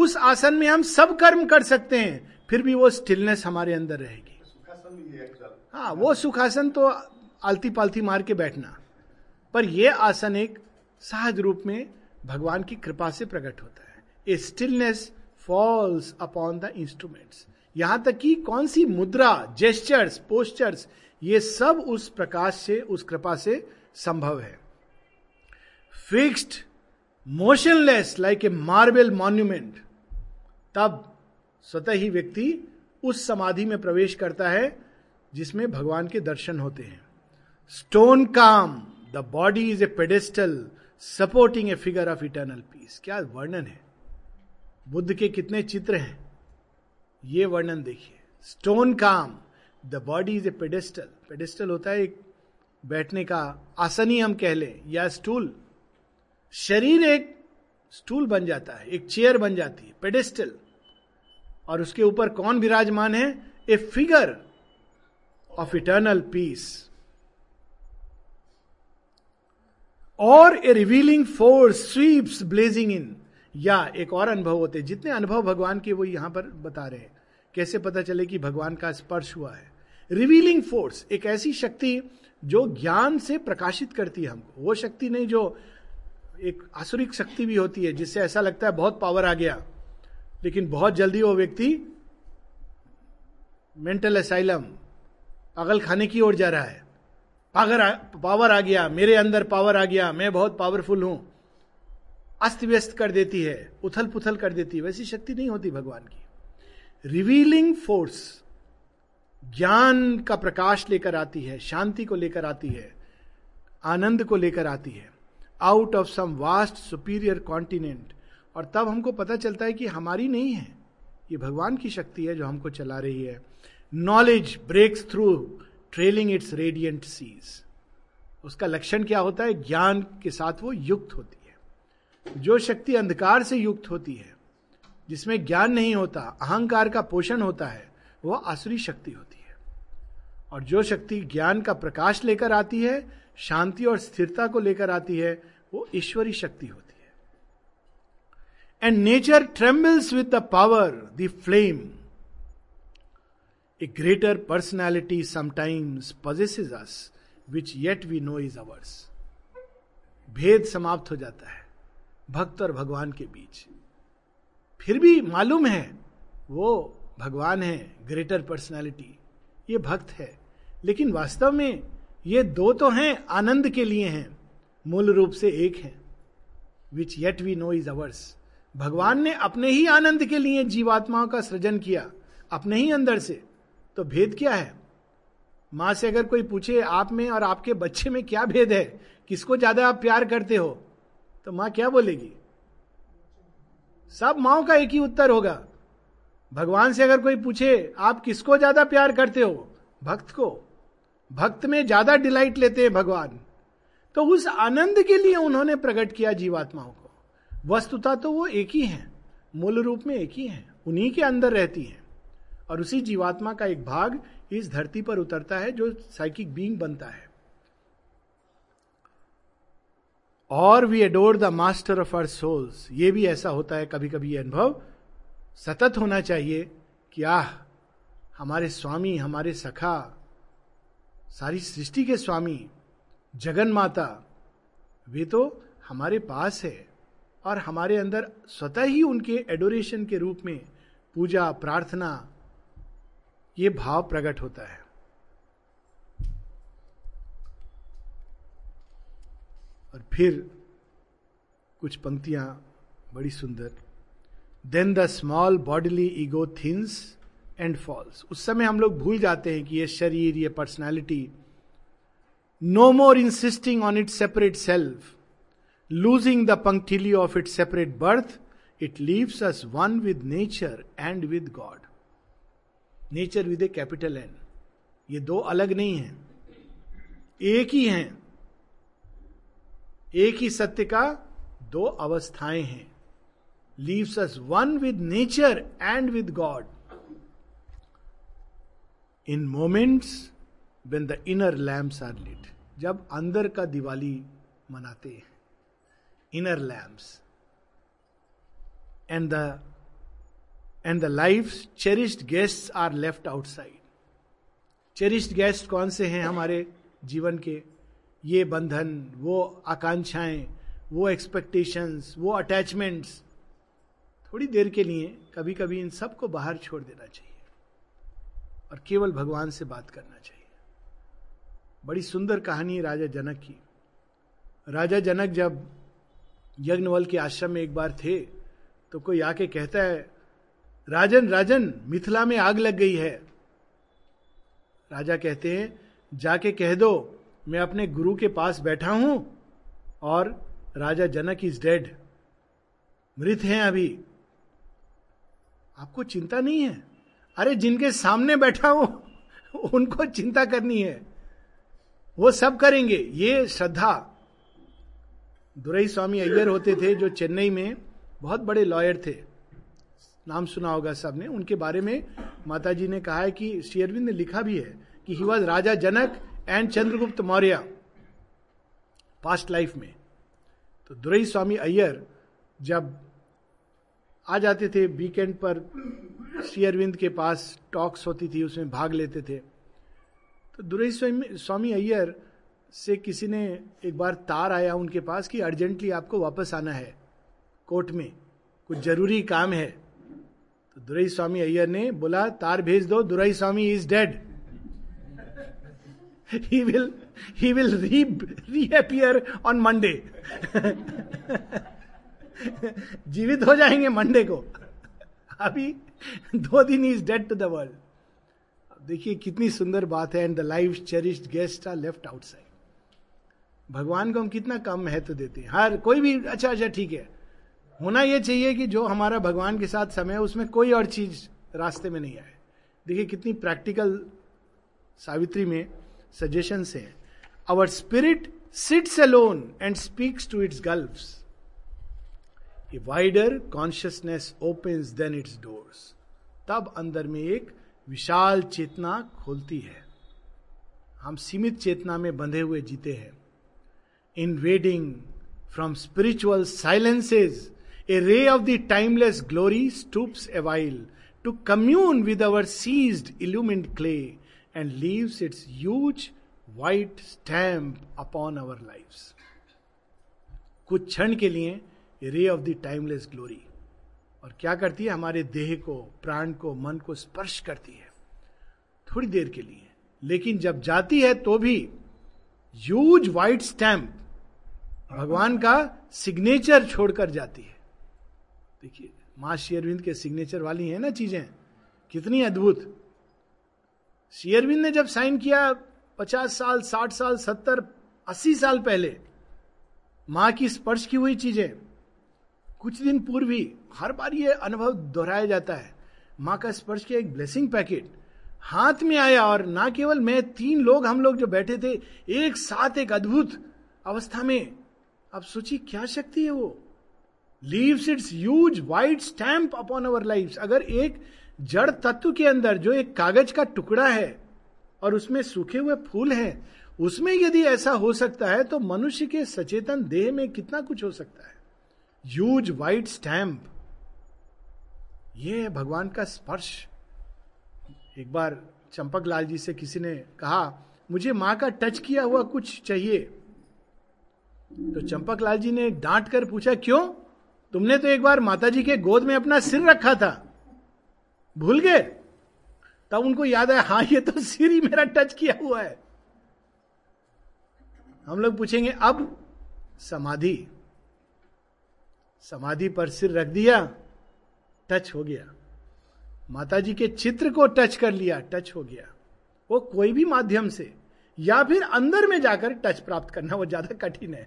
उस आसन में हम सब कर्म कर सकते हैं, फिर भी वो स्टिलनेस हमारे अंदर रहेगी। सुखासन भी है। हाँ, वो सुखासन तो आलती पालती मार के बैठना, पर यह आसन एक सहज रूप में भगवान की कृपा से प्रकट होता है। A stillness falls upon the instruments, यहां तक कि कौन सी मुद्रा, जेस्चर्स, पोस्चर्स, ये सब उस प्रकाश से, उस कृपा से संभव है। Fixed motionless like a marble monument, तब स्वतः ही व्यक्ति उस समाधि में प्रवेश करता है जिसमें भगवान के दर्शन होते हैं। Stone calm, the body is a pedestal supporting a figure of eternal peace. क्या वर्णन है, बुद्ध के कितने चित्र हैं, ये वर्णन देखिए। Stone calm the body is a pedestal, pedestal होता है एक बैठने का आसन ही हम कह लें, या स्टूल। शरीर एक स्टूल बन जाता है, एक चेयर बन जाती है, पेडेस्टल। और उसके ऊपर कौन विराजमान है, a figure of eternal peace. और a revealing force sweeps blazing in, या एक और अनुभव होते हैं। जितने अनुभव भगवान के वो यहां पर बता रहे हैं, कैसे पता चले कि भगवान का स्पर्श हुआ है। रिवीलिंग फोर्स, एक ऐसी शक्ति जो ज्ञान से प्रकाशित करती है हमको। वो शक्ति नहीं जो एक आसुरिक शक्ति भी होती है, जिससे ऐसा लगता है बहुत पावर आ गया, लेकिन बहुत जल्दी वो व्यक्ति मेंटल असाइलम, अगल खाने की ओर जा रहा है। पावर आ, पावर आ गया, मेरे अंदर पावर आ गया, मैं बहुत पावरफुल हूं, अस्त व्यस्त कर देती है, उथल पुथल कर देती है। वैसी शक्ति नहीं होती भगवान की। रिवीलिंग फोर्स ज्ञान का प्रकाश लेकर आती है, शांति को लेकर आती है, आनंद को लेकर आती है, out of some vast superior continent. और तब हमको पता चलता है कि हमारी नहीं है, ये भगवान की शक्ति है जो हमको चला रही है। Knowledge breaks through trailing its radiant seas, उसका लक्षण क्या होता है, ज्ञान के साथ वो युक्त होती है। जो शक्ति अंधकार से युक्त होती है, जिसमें ज्ञान नहीं होता, अहंकार का पोषण होता है, वह आसुरी शक्ति होती है। और जो शक्ति ज्ञान का प्रकाश लेकर आती है, शांति और स्थिरता को लेकर आती है, वो ईश्वरी शक्ति होती है। And nature trembles with the power the flame a greater personality sometimes possesses us which yet we know is ours. भेद समाप्त हो जाता है भक्त और भगवान के बीच, फिर भी मालूम है वो भगवान है, ग्रेटर पर्सनैलिटी, ये भक्त है। लेकिन वास्तव में ये दो तो हैं, आनंद के लिए हैं, मूल रूप से एक हैं। Which yet we know is ours, भगवान ने अपने ही आनंद के लिए जीवात्माओं का सृजन किया, अपने ही अंदर से। तो भेद क्या है? माँ से अगर कोई पूछे आप में और आपके बच्चे में क्या भेद है, किसको ज्यादा आप प्यार करते हो, तो माँ क्या बोलेगी? सब माँओं का एक ही उत्तर होगा। भगवान से अगर कोई पूछे आप किसको ज्यादा प्यार करते हो, भक्त को, भक्त में ज्यादा डिलाइट लेते हैं भगवान। तो उस आनंद के लिए उन्होंने प्रकट किया जीवात्माओं को। वस्तुतः तो वो एक ही है, मूल रूप में एक ही है, उन्हीं के अंदर रहती है, और उसी जीवात्मा का एक भाग इस धरती पर उतरता है जो साइकिक बीइंग बनता है। और we adore the master of our souls, ये भी ऐसा होता है कभी कभी। ये अनुभव सतत होना चाहिए कि आह, हमारे स्वामी, हमारे सखा, सारी सृष्टि के स्वामी जगन माता, वे तो हमारे पास है और हमारे अंदर स्वतः ही उनके एडोरेशन के रूप में पूजा प्रार्थना, ये भाव प्रकट होता है। और फिर कुछ पंक्तियां बड़ी सुंदर। Then the small bodily ego thins and falls. उस समय हम लोग भूल जाते हैं कि ये शरीर, ये personality, no more insisting on it separate self, losing the punctilio of it separate birth, it leaves us one with nature and with God. Nature with a capital N, ये दो अलग नहीं हैं, एक ही हैं, एक ही सत्य का दो अवस्थाएं हैं। Leaves us one with nature and with God. In moments when the inner lamps are lit, जब अंदर का दिवाली मनाते हैं, inner lamps, and the and the life's cherished guests are left outside. cherished guests कौन से हैं हमारे जीवन के? ये बंधन, वो आकांक्षाएं, वो expectations, वो attachments, थोड़ी देर के लिए कभी कभी इन सब को बाहर छोड़ देना चाहिए और केवल भगवान से बात करना चाहिए। बड़ी सुंदर कहानी है राजा जनक की। राजा जनक जब यज्ञवल के आश्रम में एक बार थे तो कोई आके कहता है, राजन राजन मिथिला में आग लग गई है। राजा कहते हैं, जाके कह दो मैं अपने गुरु के पास बैठा हूं और राजा जनक इज डेड, मृत हैं अभी, आपको चिंता नहीं है। अरे जिनके सामने बैठा हूं उनको चिंता करनी है, वो सब करेंगे। ये श्रद्धा। दुरई स्वामी अय्यर होते थे जो चेन्नई में बहुत बड़े लॉयर थे, नाम सुना होगा सबने। उनके बारे में माताजी ने कहा है कि श्री अरविंद ने लिखा भी है कि he was Raja Janak and Chandragupta Maurya past life में। तो दुरई स्वामी अय्यर जब आ जाते थे वीकेंड पर, श्री अरविंद के पास टॉक्स होती थी, उसमें भाग लेते थे। तो दुरई स्वामी स्वामी अय्यर से किसी ने एक बार तार आया उनके पास कि अर्जेंटली आपको वापस आना है कोर्ट में, कुछ जरूरी काम है। तो दुरई स्वामी अय्यर ने बोला, तार भेज दो, Durai Swami is dead, he will he will re reappear on Monday, जीवित हो जाएंगे मंडे को, अभी दो दिन is dead to the world. देखिए कितनी सुंदर बात है। And the life cherished guest are left outside. भगवान को हम कितना कम महत्व देते हैं। हर कोई भी अच्छा अच्छा ठीक है, होना यह चाहिए कि जो हमारा भगवान के साथ समय है उसमें कोई और चीज रास्ते में नहीं आए। देखिए कितनी प्रैक्टिकल सावित्री में सजेशंस हैं। Our spirit sits alone and speaks to its gulfs, a wider consciousness opens then its doors. तब अंदर में एक विशाल चेतना खोलती है। हम सीमित चेतना में बंधे हुए जीते हैं। Invading from spiritual silences, a ray of the timeless glory stoops awhile to commune with our seized illumined clay and leaves its huge white stamp upon our lives. कुछ क्षण के लिए a ray of the timeless glory, और क्या करती है, हमारे देह को, प्राण को, मन को स्पर्श करती है थोड़ी देर के लिए, लेकिन जब जाती है तो भी huge white stamp, भगवान का सिग्नेचर छोड़कर जाती है। देखिए माँ श्री अरविंद के सिग्नेचर वाली है ना चीजें, कितनी अद्भुत। श्री अरविंद ने जब साइन किया पचास साल, साठ साल, सत्तर, अस्सी साल पहले, माँ की स्पर्श की हुई चीजें कुछ दिन पूर्व ही, हर बार ये अनुभव दोहराया जाता है। माँ का स्पर्श किया, एक ब्लेसिंग पैकेट हाथ में आया, और ना केवल मैं, तीन लोग, हम लोग जो बैठे थे एक साथ, एक अद्भुत अवस्था में। आप सोचिए क्या शक्ति है वो, leaves its huge white stamp upon our lives. अगर एक जड़ तत्व के अंदर जो एक कागज का टुकड़ा है और उसमें सूखे हुए फूल हैं, उसमें यदि ऐसा हो सकता है तो मनुष्य के सचेतन देह में कितना कुछ हो सकता है। ह्यूज वाइट स्टैंप, ये है भगवान का स्पर्श। एक बार चंपक लाल जी से किसी ने कहा मुझे मां का टच किया हुआ कुछ चाहिए, तो चंपक लाल जी ने डांट कर पूछा क्यों, तुमने तो एक बार माता जी के गोद में अपना सिर रखा था, भूल गए? तब उनको याद आया हाँ ये तो सिर ही मेरा टच किया हुआ है। हम लोग पूछेंगे अब समाधि, समाधि पर सिर रख दिया, टच हो गया, माता जी के चित्र को टच कर लिया, टच हो गया। वो कोई भी माध्यम से या फिर अंदर में जाकर टच प्राप्त करना वो ज्यादा कठिन है।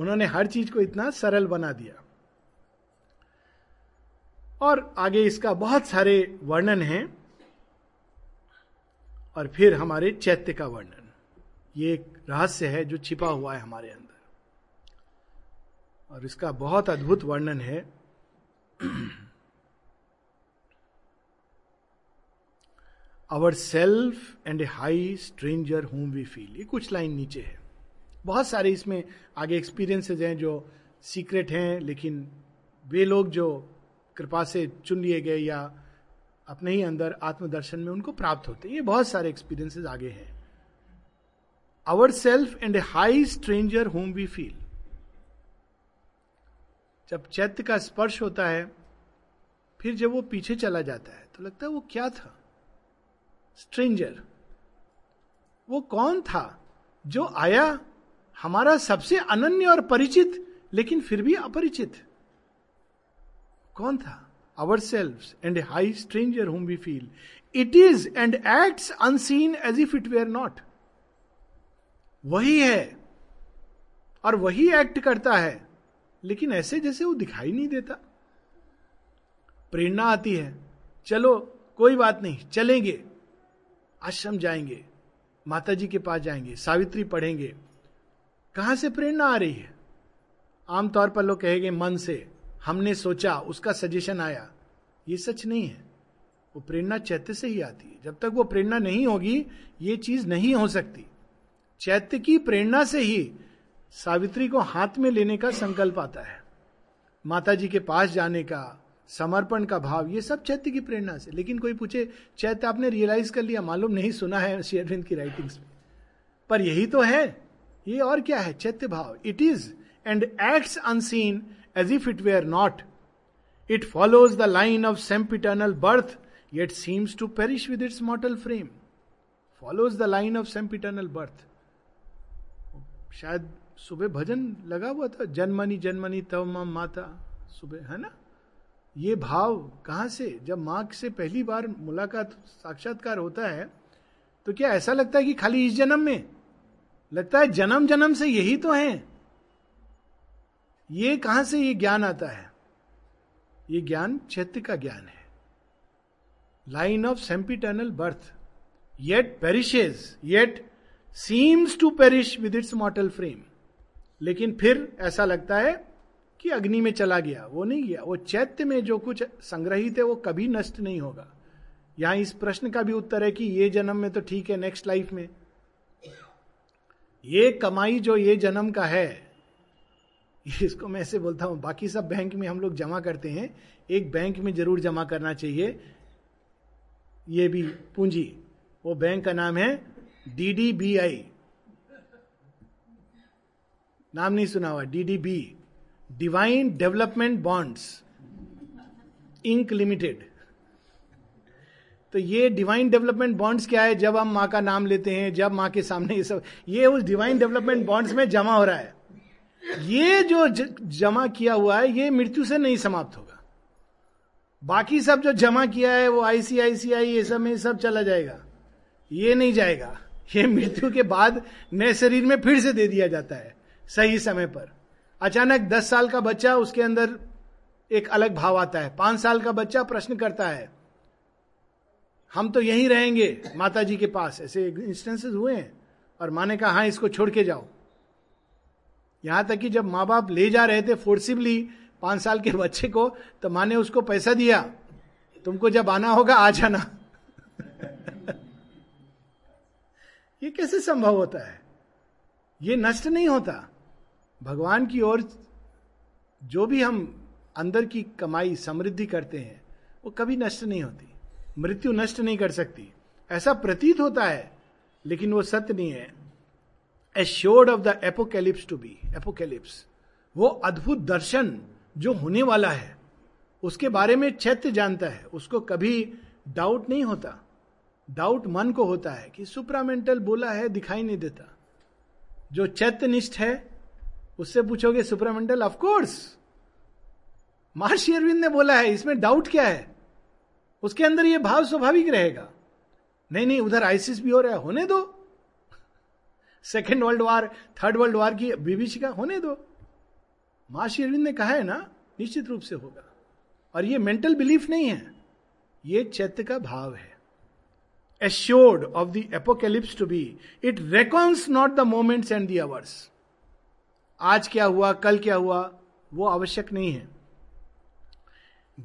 उन्होंने हर चीज को इतना सरल बना दिया। और आगे इसका बहुत सारे वर्णन हैं और फिर हमारे चैत्य का वर्णन। ये एक रहस्य है जो छिपा हुआ है हमारे अंदर और इसका बहुत अद्भुत वर्णन है। Our self and a high stranger whom we feel, ये कुछ लाइन नीचे है। बहुत सारे इसमें आगे एक्सपीरियंसेस हैं जो सीक्रेट हैं, लेकिन वे लोग जो कृपा से चुन लिए गए या अपने ही अंदर आत्मदर्शन में उनको प्राप्त होते हैं। ये बहुत सारे एक्सपीरियंसेस आगे हैं। Our self and a high stranger whom we feel, जब चैत्य का स्पर्श होता है फिर जब वो पीछे चला जाता है तो लगता है वो क्या था, स्ट्रेंजर। वो कौन था जो आया हमारा सबसे अनन्य और परिचित लेकिन फिर भी अपरिचित, कौन था? Ourselves and a high stranger whom we feel. It is and acts unseen as if it were not. वही है और वही एक्ट करता है लेकिन ऐसे जैसे वो दिखाई नहीं देता। प्रेरणा आती है, चलो कोई बात नहीं, चलेंगे, आश्रम जाएंगे, माता जी के पास जाएंगे, सावित्री पढ़ेंगे। कहां से प्रेरणा आ रही है? आमतौर पर लोग कहेंगे मन से, हमने सोचा, उसका सजेशन आया। ये सच नहीं है, वो प्रेरणा चैत्य से ही आती है। जब तक वो प्रेरणा नहीं होगी ये चीज नहीं हो सकती। चैत्य की प्रेरणा से ही सावित्री को हाथ में लेने का संकल्प आता है, माता जी के पास जाने का, समर्पण का भाव, ये सब चैत्य की प्रेरणा से। लेकिन कोई पूछे चैत्य आपने रियलाइज कर लिया, मालूम नहीं, सुना है श्री अरविंद की राइटिंग्स में, पर यही तो है, ये और क्या है, चैत्य भाव। It is and acts unseen as if it were not, it follows the line of sempiternal birth yet seems to perish with its mortal frame. Follows the line of sempiternal birth, शायद सुबह भजन लगा हुआ था, जन्मनी जन्मनी तव मम माता, सुबह है ना। ये भाव कहाँ से, जब माँ से पहली बार मुलाकात साक्षात्कार होता है तो क्या ऐसा लगता है कि खाली इस जन्म में, लगता है जन्म जन्म से यही तो है। ये कहाँ से ये ज्ञान आता है? ये ज्ञान चैत्य का ज्ञान है। Line of sempiternal birth yet perishes, yet seems to perish with its mortal frame, लेकिन फिर ऐसा लगता है कि अग्नि में चला गया। वो नहीं गया, वो चैत्य में जो कुछ संग्रहित है वो कभी नष्ट नहीं होगा। यहां इस प्रश्न का भी उत्तर है कि ये जन्म में तो ठीक है, नेक्स्ट लाइफ में ये कमाई जो ये जन्म का है, इसको मैं ऐसे बोलता हूं, बाकी सब बैंक में हम लोग जमा करते हैं, एक बैंक में जरूर जमा करना चाहिए ये भी पूंजी। वो बैंक का नाम है डी डी बी आई, नाम नहीं सुना हुआ, D D B, divine development bonds ink limited. तो ये डिवाइन डेवलपमेंट बॉन्ड्स क्या है? जब हम माँ का नाम लेते हैं, जब माँ के सामने ये सब, ये उस डिवाइन डेवलपमेंट बॉन्ड्स में जमा हो रहा है। ये जो ज, जमा किया हुआ है ये मृत्यु से नहीं समाप्त होगा। बाकी सब जो जमा किया है वो आई सी आई सी आई ये सब में सब चला जाएगा, ये नहीं जाएगा। ये मृत्यु के बाद नए शरीर में फिर से दे दिया जाता है सही समय पर। अचानक दस साल का बच्चा, उसके अंदर एक अलग भाव आता है। पांच साल का बच्चा प्रश्न करता है हम तो यहीं रहेंगे माता जी के पास, ऐसे इंस्टेंसेस हुए हैं। और माँ ने कहा हाँ इसको छोड़ के जाओ। यहां तक कि जब माँ बाप ले जा रहे थे फोर्सिबली पांच साल के बच्चे को, तो माँ ने उसको पैसा दिया, तुमको जब आना होगा आ जाना। ये कैसे संभव होता है? ये नष्ट नहीं होता। भगवान की ओर जो भी हम अंदर की कमाई समृद्धि करते हैं वो कभी नष्ट नहीं होती, मृत्यु नष्ट नहीं कर सकती, ऐसा प्रतीत होता है, लेकिन वो सत्य नहीं है। Assured of the apocalypse to be, apocalypse वो अद्भुत दर्शन जो होने वाला है उसके बारे में चैत्य जानता है, उसको कभी डाउट नहीं होता। डाउट मन को होता है कि सुप्रामेंटल बोला है दिखाई नहीं देता। जो चैत्यनिष्ठ है उससे पूछोगे सुप्रामेंटल, ऑफ कोर्स महर्षि अरविंद ने बोला है, इसमें डाउट क्या है? उसके अंदर यह भाव स्वाभाविक रहेगा। नहीं नहीं उधर आईसिस भी हो रहा है, होने दो। Second world war, third world war की विभीषिका, होने दो। महर्षि अरविंद ने कहा है ना, निश्चित रूप से होगा। और ये मेंटल बिलीफ नहीं है, ये चैत्य का भाव है। Assured of the apocalypse to be, it reckons not the moments and the hours. आज क्या हुआ, कल क्या हुआ, वो आवश्यक नहीं है।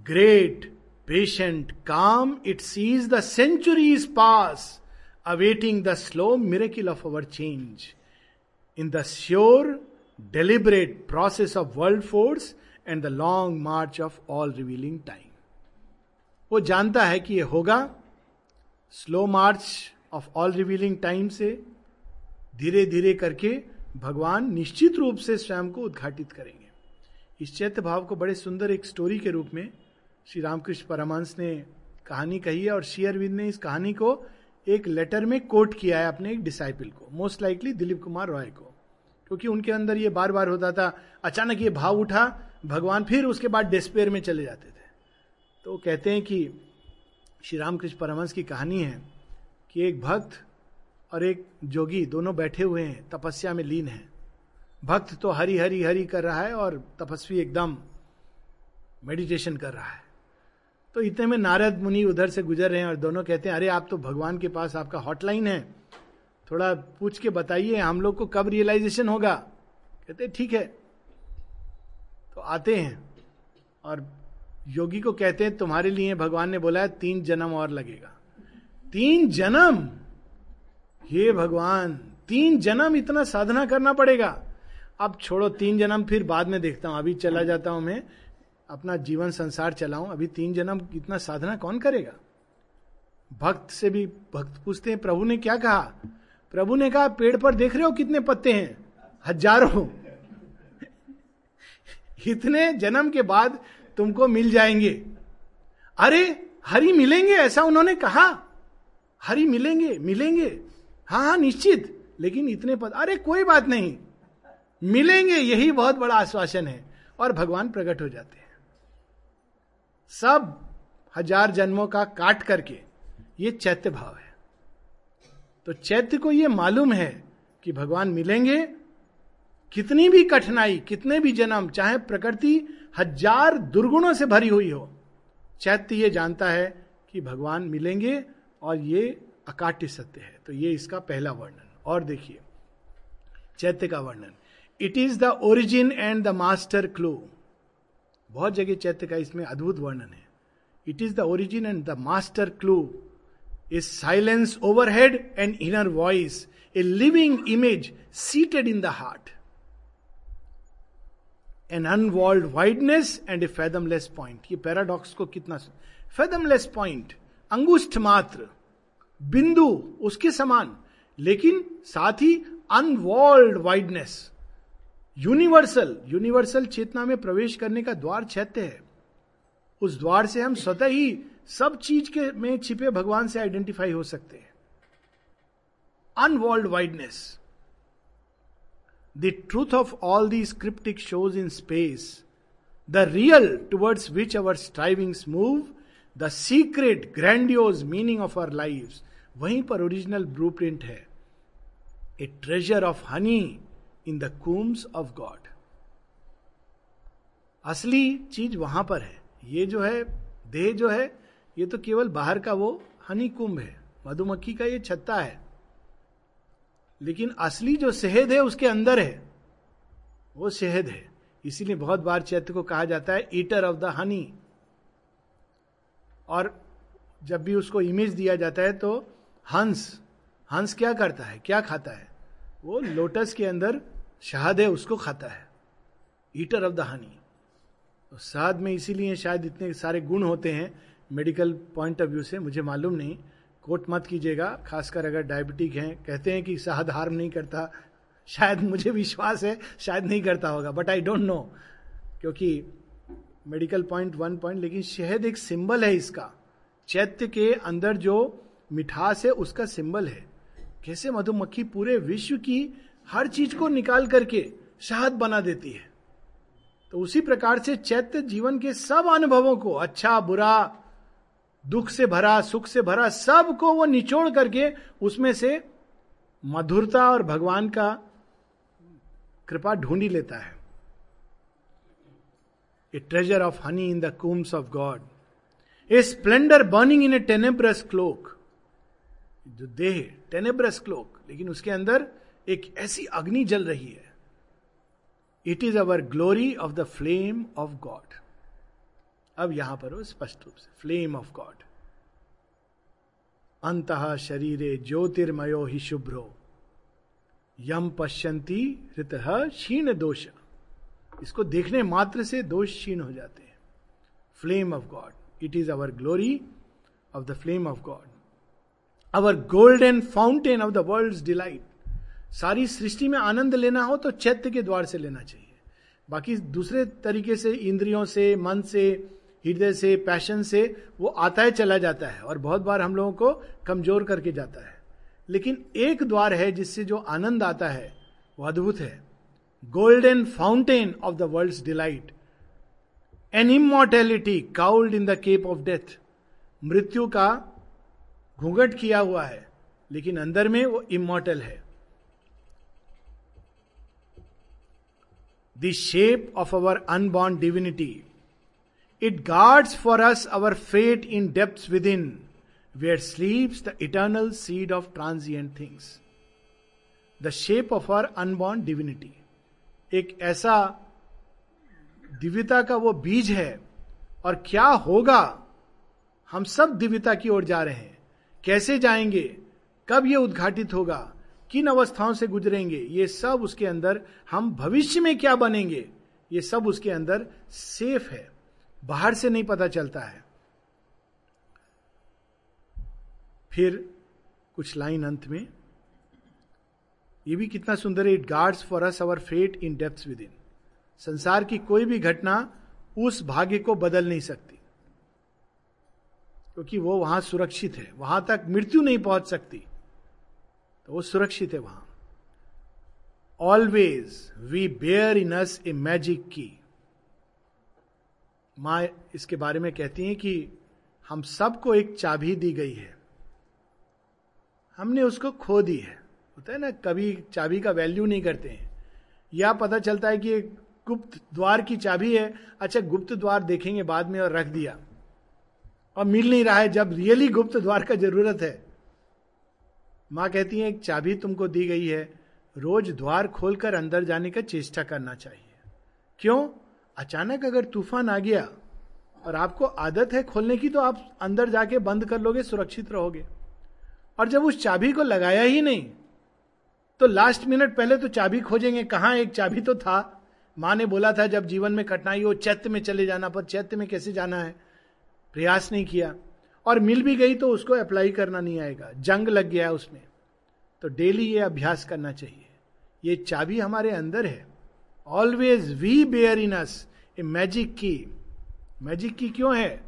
ग्रेट पेशेंट काम, it sees the centuries pass, awaiting the slow miracle of our change in the sure deliberate process of world force and the long march of all revealing time. वो जानता है कि ये होगा। Slow march of all revealing time से धीरे धीरे करके भगवान निश्चित रूप से स्वयं को उद्घाटित करेंगे। इस चैत्य भाव को बड़े सुंदर एक स्टोरी के रूप में श्री रामकृष्ण परमहंस ने कहानी कही है, और श्री अरविंद ने इस कहानी को एक लेटर में कोट किया है अपने एक डिसाइपल को, मोस्ट लाइकली दिलीप कुमार रॉय को, क्योंकि उनके अंदर ये बार बार होता था। अचानक ये भाव उठा, भगवान फिर उसके बाद डिस्पेयर में चले जाते थे। तो कहते हैं कि श्री रामकृष्ण परमहंस की कहानी है कि एक भक्त और एक जोगी दोनों बैठे हुए हैं, तपस्या में लीन हैं। भक्त तो हरि हरि हरि कर रहा है और तपस्वी एकदम मेडिटेशन कर रहा है। तो इतने में नारद मुनि उधर से गुजर रहे हैं और दोनों कहते हैं, अरे आप तो भगवान के पास, आपका हॉटलाइन है, थोड़ा पूछ के बताइए हम लोग को कब रियलाइजेशन होगा। कहते ठीक है। तो आते हैं और योगी को कहते हैं, तुम्हारे लिए भगवान ने बोला है तीन जन्म और लगेगा। तीन जन्म? हे भगवान, तीन जन्म इतना साधना करना पड़ेगा? अब छोड़ो, तीन जन्म फिर बाद में देखता हूं, अभी चला जाता हूं, मैं अपना जीवन संसार चलाऊं, अभी तीन जन्म इतना साधना कौन करेगा? भक्त से भी भक्त पूछते हैं, प्रभु ने क्या कहा? प्रभु ने कहा, पेड़ पर देख रहे हो कितने पत्ते हैं? हजारों। इतने जन्म के बाद तुमको मिल जाएंगे। अरे हरि मिलेंगे, ऐसा उन्होंने कहा? हरि मिलेंगे, मिलेंगे, हाँ हाँ निश्चित, लेकिन इतने पद। अरे कोई बात नहीं, मिलेंगे, यही बहुत बड़ा आश्वासन है। और भगवान प्रकट हो जाते हैं, सब हजार जन्मों का काट करके। ये चैत्य भाव है। तो चैत्य को ये मालूम है कि भगवान मिलेंगे, कितनी भी कठिनाई, कितने भी जन्म, चाहे प्रकृति हजार दुर्गुणों से भरी हुई हो, चैत्य ये जानता है कि भगवान मिलेंगे, और ये अकाट्य सत्य है। तो ये इसका पहला वर्णन। और देखिए चैत्य का वर्णन, it is the origin and the master clue. बहुत जगह चैत्य का इसमें अद्भुत वर्णन है। It is the origin and the master clue is silence overhead and inner voice, a living image seated in the heart, an unwalled wideness and a fathomless point. ये paradox को कितना, fathomless point, अंगुष्ठ मात्र, बिंदु उसके समान, लेकिन साथ ही unwalled wideness, universal, universal चेतना में प्रवेश करने का द्वार चैत्य है। उस द्वार से हम स्वतः ही सब चीज के में छिपे भगवान से आइडेंटिफाई हो सकते हैं। Unwalled wideness, the truth of all these cryptic shows in space, the real towards which our strivings move, the secret grandiose meaning of our lives, वहीं पर ओरिजिनल ब्लूप्रिंट है। A treasure of honey in the combs of God, असली चीज वहां पर है। ये जो है देह, जो है ये तो केवल बाहर का वो हनी कुंभ है, मधुमक्खी का ये छत्ता है, लेकिन असली जो शहद है उसके अंदर है। वो शहद है। इसीलिए बहुत बार चैत्य को कहा जाता है ईटर ऑफ द हनी। और जब भी उसको इमेज दिया जाता है तो हंस, हंस क्या करता है, क्या खाता है? वो लोटस के अंदर शहद है उसको खाता है, ईटर ऑफ द हनी। तो शहद में इसीलिए शायद इतने सारे गुण होते हैं मेडिकल पॉइंट ऑफ व्यू से, मुझे मालूम नहीं, कोट मत कीजिएगा, खासकर अगर डायबिटिक हैं। कहते हैं कि शहद हार्म नहीं करता, शायद, मुझे विश्वास है शायद नहीं करता होगा, बट आई डोंट नो, क्योंकि मेडिकल पॉइंट वन पॉइंट। लेकिन शहद एक सिंबल है इसका, चैत्य के अंदर जो मिठास है उसका सिंबल है। कैसे मधुमक्खी पूरे विश्व की हर चीज को निकाल करके शहद बना देती है, तो उसी प्रकार से चैत्य जीवन के सब अनुभवों को, अच्छा बुरा, दुख से भरा, सुख से भरा, सब को वो निचोड़ करके उसमें से मधुरता और भगवान का कृपा ढूंढी लेता है। A treasure of honey in the combs of God, a splendour burning in a tenebrous cloak, जो देह टेनेब्रस क्लोक, लेकिन उसके अंदर एक ऐसी अग्नि जल रही है। It is our glory of the flame of God. अब यहां पर हो स्पष्ट रूप से फ्लेम ऑफ गॉड। अंतः शरीरे ज्योतिर्मयो हि शुभ्रो यम पश्यन्ति हृतः क्षीण दोष। इसको देखने मात्र से दोष क्षीण हो जाते हैं। Flame of God, it is our glory of the flame of God, our golden fountain of the world's delight. सारी सृष्टि में आनंद लेना हो तो चैत्य के द्वार से लेना चाहिए। बाकी दूसरे तरीके से, इंद्रियों से, मन से, हृदय से, पैशन से, वो आता है चला जाता है और बहुत बार हम लोगों को कमजोर करके जाता है। लेकिन एक द्वार है जिससे जो आनंद आता है वो अद्भुत है। Golden fountain of the world's delight, an immortality cowled in the cape of death. मृत्यु का घूंघट किया हुआ है लेकिन अंदर में वो इमॉर्टल है। The shape of our unborn divinity. It guards for us our fate in depths within, where sleeps the eternal seed of transient things. The shape of our unborn divinity. एक ऐसा दिव्यता का वो बीज है, और क्या होगा, हम सब दिव्यता की ओर जा रहे हैं, कैसे जाएंगे, कब ये उद्घाटित होगा, किन अवस्थाओं से गुजरेंगे, ये सब उसके अंदर, हम भविष्य में क्या बनेंगे, ये सब उसके अंदर सेफ है, बाहर से नहीं पता चलता है। फिर कुछ लाइन अंत में, ये भी कितना सुंदर है, it guards for us our fate in depths within. संसार की कोई भी घटना उस भाग्य को बदल नहीं सकती, क्योंकि वो वहां सुरक्षित है, वहां तक मृत्यु नहीं पहुंच सकती, तो वो सुरक्षित है वहां। Always we bear in us a magic key. माँ इसके बारे में कहती हैं कि हम सबको एक चाबी दी गई है, हमने उसको खो दी है। होता है ना, कभी चाबी का वैल्यू नहीं करते हैं, या पता चलता है कि एक गुप्त द्वार की चाबी है, अच्छा गुप्त द्वार देखेंगे बाद में, और रख दिया, और मिल नहीं रहा है जब रियली गुप्त द्वार का जरूरत है। माँ कहती है एक चाबी तुमको दी गई है, रोज द्वार खोलकर अंदर जाने का चेष्टा करना चाहिए। क्यों? अचानक अगर तूफान आ गया और आपको आदत है खोलने की, तो आप अंदर जाके बंद कर लोगे, सुरक्षित रहोगे। और जब उस चाबी को लगाया ही नहीं, तो लास्ट मिनट पहले तो चाबी खोजेंगे, कहाँ, एक चाबी तो था। माँ ने बोला था जब जीवन में कठिनाई हो चैत्य में चले जाना, पर चैत्य में कैसे जाना है, प्रयास नहीं किया, और मिल भी गई तो उसको अप्लाई करना नहीं आएगा, जंग लग गया है उसमें। तो डेली ये अभ्यास करना चाहिए, ये चाबी हमारे अंदर है। Always we bear in us a magic key. Magic key क्यों है?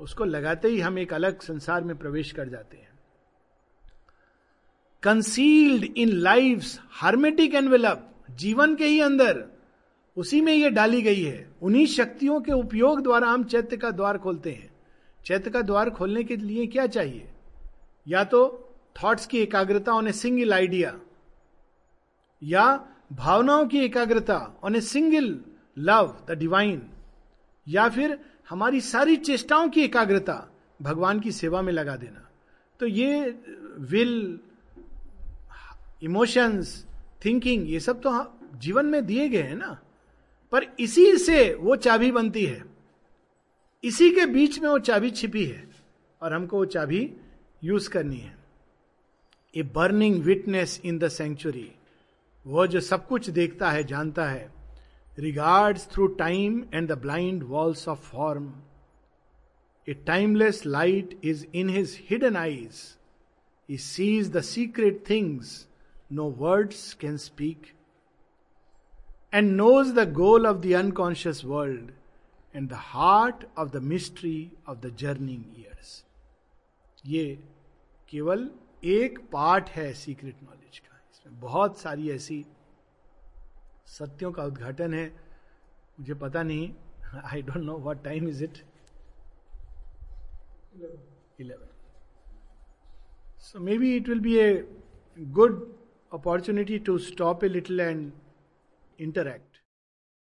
उसको लगाते ही हम एक अलग संसार में प्रवेश कर जाते हैं। Concealed in lives hermetic envelope, जीवन के ही अंदर, उसी में ये डाली गई है। उन्हीं शक्तियों के उपयोग द्वारा हम चैत्य का द्वार खोलते हैं। चैत्य का द्वार खोलने के लिए क्या चाहिए? या तो थॉट्स की एकाग्रता ऑन ए सिंगल आइडिया, या भावनाओं की एकाग्रता on a single love the divine, या फिर हमारी सारी चेष्टाओं की एकाग्रता भगवान की सेवा में लगा देना। तो ये विल, इमोशंस, थिंकिंग, ये सब तो जीवन में दिए गए हैं ना, पर इसी से वो चाबी बनती है, इसी के बीच में वो चाबी छिपी है और हमको वो चाबी यूज करनी है। A burning witness in the century, वो जो सब कुछ देखता है, जानता है, regards through time and the blind walls of form, a timeless light is in his hidden eyes, he sees the secret things no words can speak, and knows the goal of the unconscious world and the heart of the mystery of the journeying years. ये केवल एक पार्ट है सीक्रेट नॉलेज का, इसमें बहुत सारी ऐसी सत्यों का उद्घाटन है। मुझे पता नहीं, I don't know what time is it, eleven, so may be it will be a good opportunity to stop a little and interact.